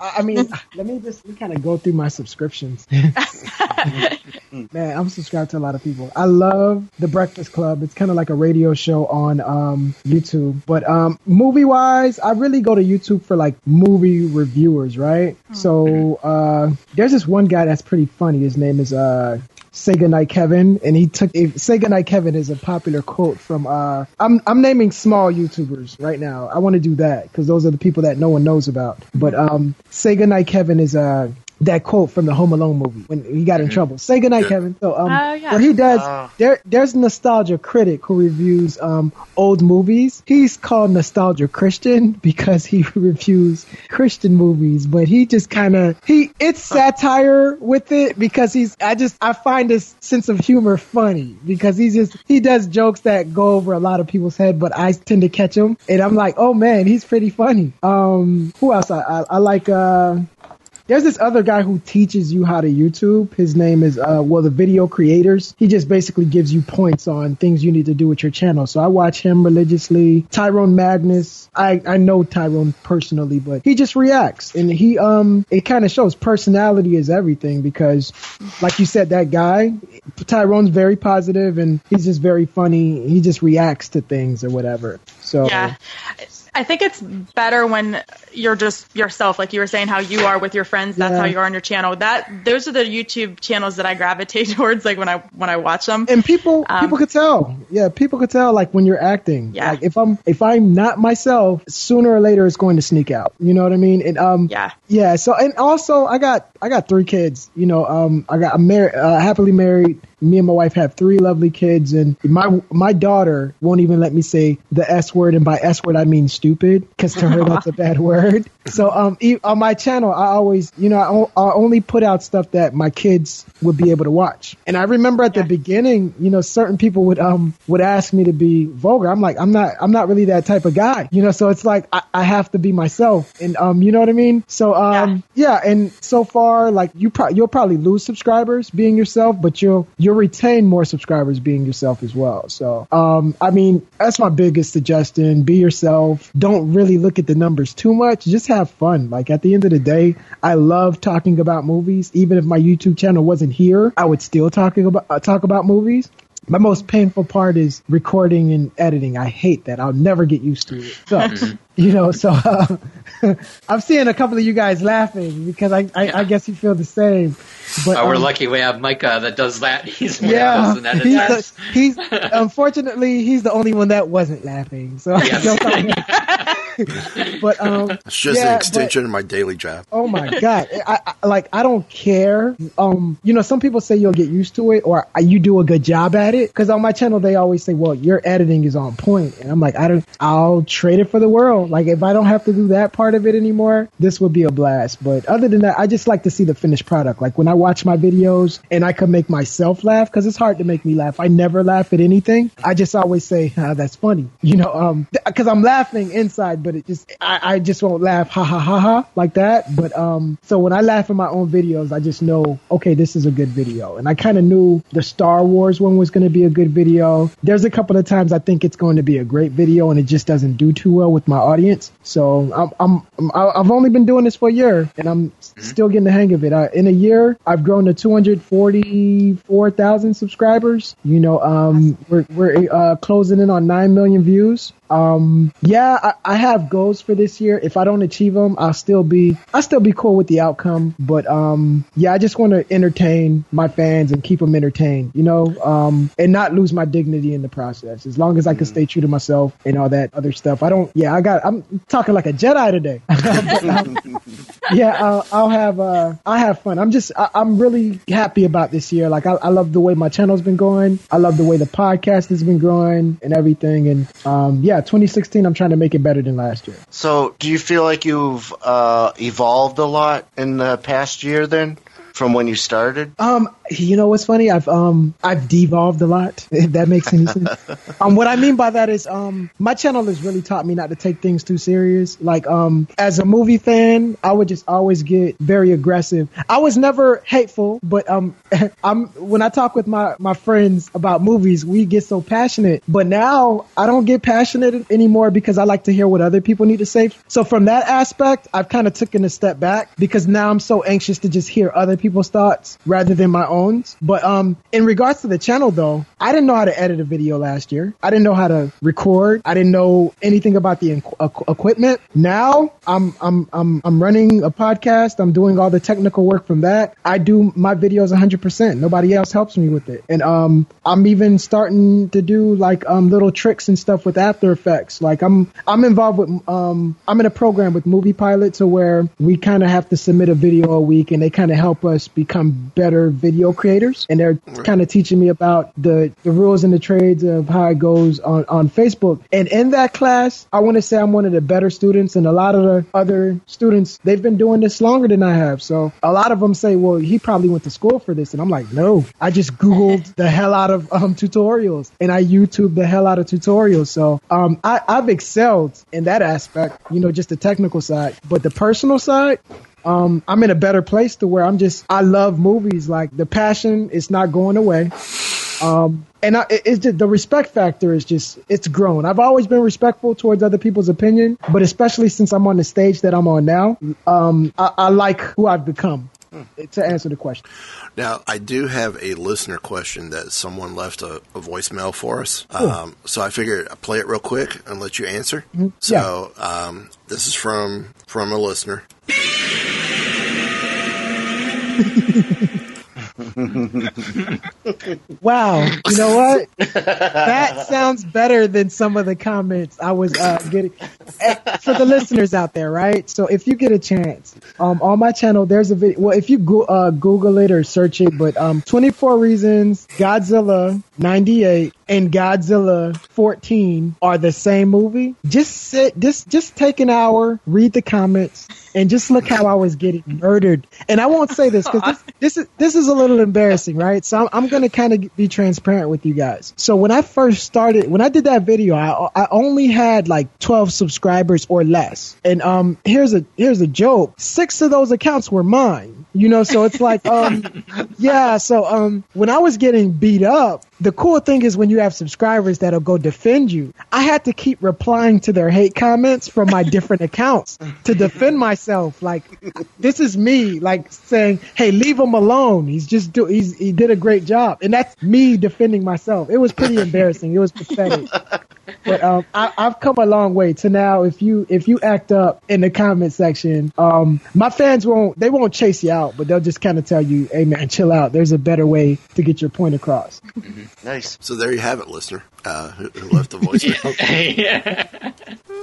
I mean, let me just kind of go through my subscriptions. Man, I'm subscribed to a lot of people. I love The Breakfast Club. It's kind of like a radio show on um, YouTube. But um, movie-wise, I really go to YouTube for like movie reviewers, right? Mm-hmm. So uh, there's this one guy that's pretty funny. His name is uh, Say Goodnight Kevin, and he took a, Say Goodnight Kevin is a popular quote from. Uh, I'm I'm naming small YouTubers right now. I want to do that because those are the people that no one knows about. But um, Say Goodnight Kevin is a. Uh, That quote from the Home Alone movie when he got in trouble. Say goodnight, yeah. Kevin. So, um, uh, yeah. what he does, uh. there, there's a nostalgia critic who reviews um, old movies. He's called Nostalgia Christian because he reviews Christian movies, but he just kind of, he it's satire with it because he's, I just, I find his sense of humor funny because he's just, he does jokes that go over a lot of people's head, but I tend to catch him. And I'm like, oh man, he's pretty funny. Um, who else? I, I, I like, uh, There's this other guy who teaches you how to YouTube. His name is, uh, well, the Video Creators. He just basically gives you points on things you need to do with your channel. So I watch him religiously. Tyrone Magnus. I, I know Tyrone personally, but he just reacts. And he, um, it kind of shows personality is everything because, like you said, that guy, Tyrone's very positive and he's just very funny. He just reacts to things or whatever. So, yeah. I think it's better when you're just yourself, like you were saying how you are with your friends. That's yeah. how you are on your channel. That those are the YouTube channels that I gravitate towards, like when I when I watch them. And people um, people could tell, yeah, people could tell, like when you're acting. Yeah. Like if I'm if I'm not myself, sooner or later it's going to sneak out. You know what I mean? And um, yeah, yeah. So and also I got I got three kids. You know, um, I got I'm married, uh, happily married. Me and my wife have three lovely kids, and my my daughter won't even let me say the S word, and by S word I mean stupid, because to her that's a bad word. So um, on my channel, I always, you know, I, I only put out stuff that my kids would be able to watch. And I remember at yeah. the beginning, you know, certain people would um would ask me to be vulgar. I'm like, I'm not, I'm not really that type of guy, you know. So it's like I, I have to be myself, and um, you know what I mean. So um, yeah, yeah and so far, like you pro- you'll probably lose subscribers being yourself, but you'll you'll retain more subscribers being yourself as well. So, um, I mean, that's my biggest suggestion. Be yourself. Don't really look at the numbers too much. Just have fun. Like at the end of the day, I love talking about movies. Even if my YouTube channel wasn't here, I would still talking about uh, talk about movies. My most painful part is recording and editing. I hate that. I'll never get used to it. So, you know, so uh, I'm seeing a couple of you guys laughing because I, I, yeah. I guess you feel the same. But, oh, we're um, lucky we have Micah that does that. He's one yeah, that he's, the, he's unfortunately, he's the only one that wasn't laughing. So, yes. but um, it's just yeah, an extension but, of my daily job. Oh my god! I, I, like I don't care. Um, you know, some people say you'll get used to it, or you do a good job at it. Because on my channel, they always say, "Well, your editing is on point," and I'm like, "I don't. I'll trade it for the world. Like if I don't have to do that part of it anymore, this would be a blast." But other than that, I just like to see the finished product. Like when I watch my videos and I can make myself laugh, because it's hard to make me laugh. I never laugh at anything. I just always say, oh, "That's funny," you know, um, because I'm laughing inside. But it just, I, I just won't laugh, ha ha ha ha, like that. But um, so when I laugh in my own videos, I just know, okay, this is a good video. And I kind of knew the Star Wars one was going to be a good video. There's a couple of times I think it's going to be a great video, and it just doesn't do too well with my audience. So I'm, I'm, I'm I've only been doing this for a year, and I'm mm-hmm. still getting the hang of it. I, in a year, I've grown to two hundred forty-four thousand subscribers. You know, um, we're we're uh, closing in on nine million views. Um, yeah, I, I have goals for this year. If I don't achieve them, I'll still be, I'll still be cool with the outcome. But, um, yeah, I just want to entertain my fans and keep them entertained, you know, um, and not lose my dignity in the process. As long as I can stay true to myself and all that other stuff. I don't, yeah, I got, I'm talking like a Jedi today. but, um, yeah, I'll, I'll have, uh, I'll have fun. I'm just, I, I'm really happy about this year. Like, I, I love the way my channel's been going. I love the way the podcast has been growing and everything. And, um, yeah. Yeah, twenty sixteen, I'm trying to make it better than last year. So do you feel like you've uh, evolved a lot in the past year then? From when you started? Um, you know what's funny? I've um I've devolved a lot, if that makes any sense. Um, what I mean by that is um my channel has really taught me not to take things too serious. Like um as a movie fan, I would just always get very aggressive. I was never hateful, but um I'm when I talk with my my friends about movies, we get so passionate. But now I don't get passionate anymore because I like to hear what other people need to say. So from that aspect, I've kind of taken a step back because now I'm so anxious to just hear other people's thoughts rather than my own. But um, in regards to the channel, though, I didn't know how to edit a video last year. I didn't know how to record. I didn't know anything about the equ- equipment. Now I'm I'm I'm I'm running a podcast. I'm doing all the technical work from that. I do my videos one hundred percent. Nobody else helps me with it. And um, I'm even starting to do like um little tricks and stuff with After Effects. Like I'm I'm involved with um I'm in a program with Movie Pilot to where we kind of have to submit a video a week, and they kind of help us become better video creators. And they're kind of teaching me about the, the rules and the trades of how it goes on, on Facebook. And in that class, I want to say I'm one of the better students, and a lot of the other students, they've been doing this longer than I have. So a lot of them say, well, he probably went to school for this. And I'm like, no, I just Googled the hell out of um, tutorials, and I YouTube the hell out of tutorials. So um, I, I've excelled in that aspect, you know, just the technical side, but the personal side, Um, I'm in a better place to where I'm just, I love movies. Like the passion, it's not going away. Um, and I, it's just, the respect factor is just, it's grown. I've always been respectful towards other people's opinion, but especially since I'm on the stage that I'm on now, um, I, I like who I've become. To answer the question. Now, I do have a listener question that someone left a, a voicemail for us. Cool. Um, so I figured I'd play it real quick and let you answer. Mm-hmm. So yeah. um, this is from from a listener. Wow. You know what? That sounds better than some of the comments I was uh, getting. For the listeners out there, right? So if you get a chance, um, on my channel, there's a video. Well, if you go, uh, Google it or search it, but um, twenty-four Reasons, Godzilla ninety-eight, and Godzilla fourteen are the same movie. Just sit, just, just take an hour, read the comments, and just look how I was getting murdered. And I won't say this because this, this is this is a little embarrassing, right? So I'm, I'm going to kind of be transparent with you guys. So when I first started, when I did that video, I, I only had like twelve subscribers or less. And um, here's a here's a joke. Six of those accounts were mine, you know. So it's like, um, yeah. So um, when I was getting beat up, the cool thing is when you have subscribers that'll go defend you, I had to keep replying to their hate comments from my different accounts to defend myself. Like, this is me, like saying, hey, leave him alone. He's just do he's he did a great job. And that's me defending myself. It was pretty embarrassing. It was pathetic. But um, I, I've come a long way to now. If you if you act up in the comment section, um, my fans won't they won't chase you out, but they'll just kind of tell you, "Hey man, chill out. There's a better way to get your point across." Mm-hmm. Nice. So there you have it, listener. Uh, who, who left the voicemail? Yeah.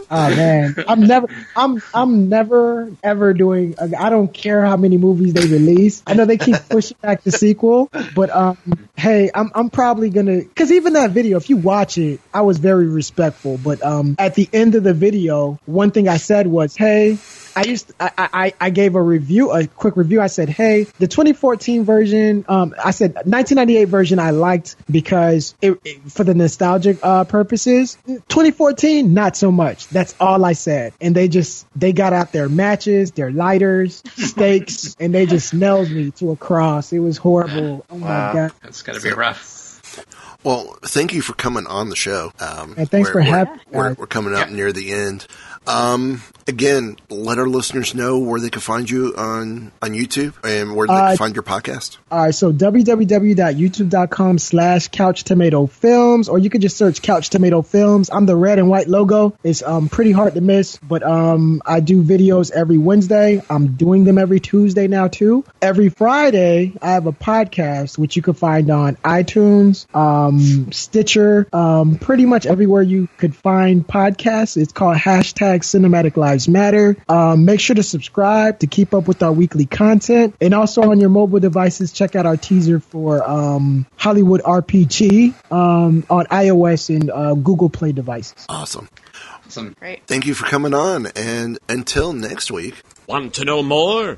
Oh man, I'm never, I'm, I'm never ever doing. I don't care how many movies they release. I know they keep pushing back the sequel, but um, hey, I'm, I'm probably gonna. Because even that video, if you watch it, I was very respectful. But um, at the end of the video, one thing I said was, hey. I used to, I, I I gave a review, a quick review. I said, hey, the twenty fourteen version, um, I said nineteen ninety-eight version I liked because it, it for the nostalgic uh, purposes. twenty fourteen, not so much. That's all I said. And they just they got out their matches, their lighters, steaks, and they just nailed me to a cross. It was horrible. Oh wow. My god, that's gotta be rough. Well, thank you for coming on the show. Um, and thanks for having me. We're, we're coming up yeah. near the end. Um, again, let our listeners know where they can find you on, on YouTube and where they uh, can find your podcast. All right. So www.youtube.com slash Couch Tomato Films, or you can just search Couch Tomato Films. I'm the red and white logo. It's um pretty hard to miss, but um I do videos every Wednesday. I'm doing them every Tuesday now too. Every Friday, I have a podcast, which you can find on iTunes, um, Stitcher, um, pretty much everywhere you could find podcasts. It's called hashtag Cinematic Lives Matter. Um, make sure to subscribe to keep up with our weekly content, and also on your mobile devices, check out our teaser for um, Hollywood R P G um, on iOS and uh, Google Play devices. Awesome. Awesome. Great. Thank you for coming on, and until next week. Want to know more?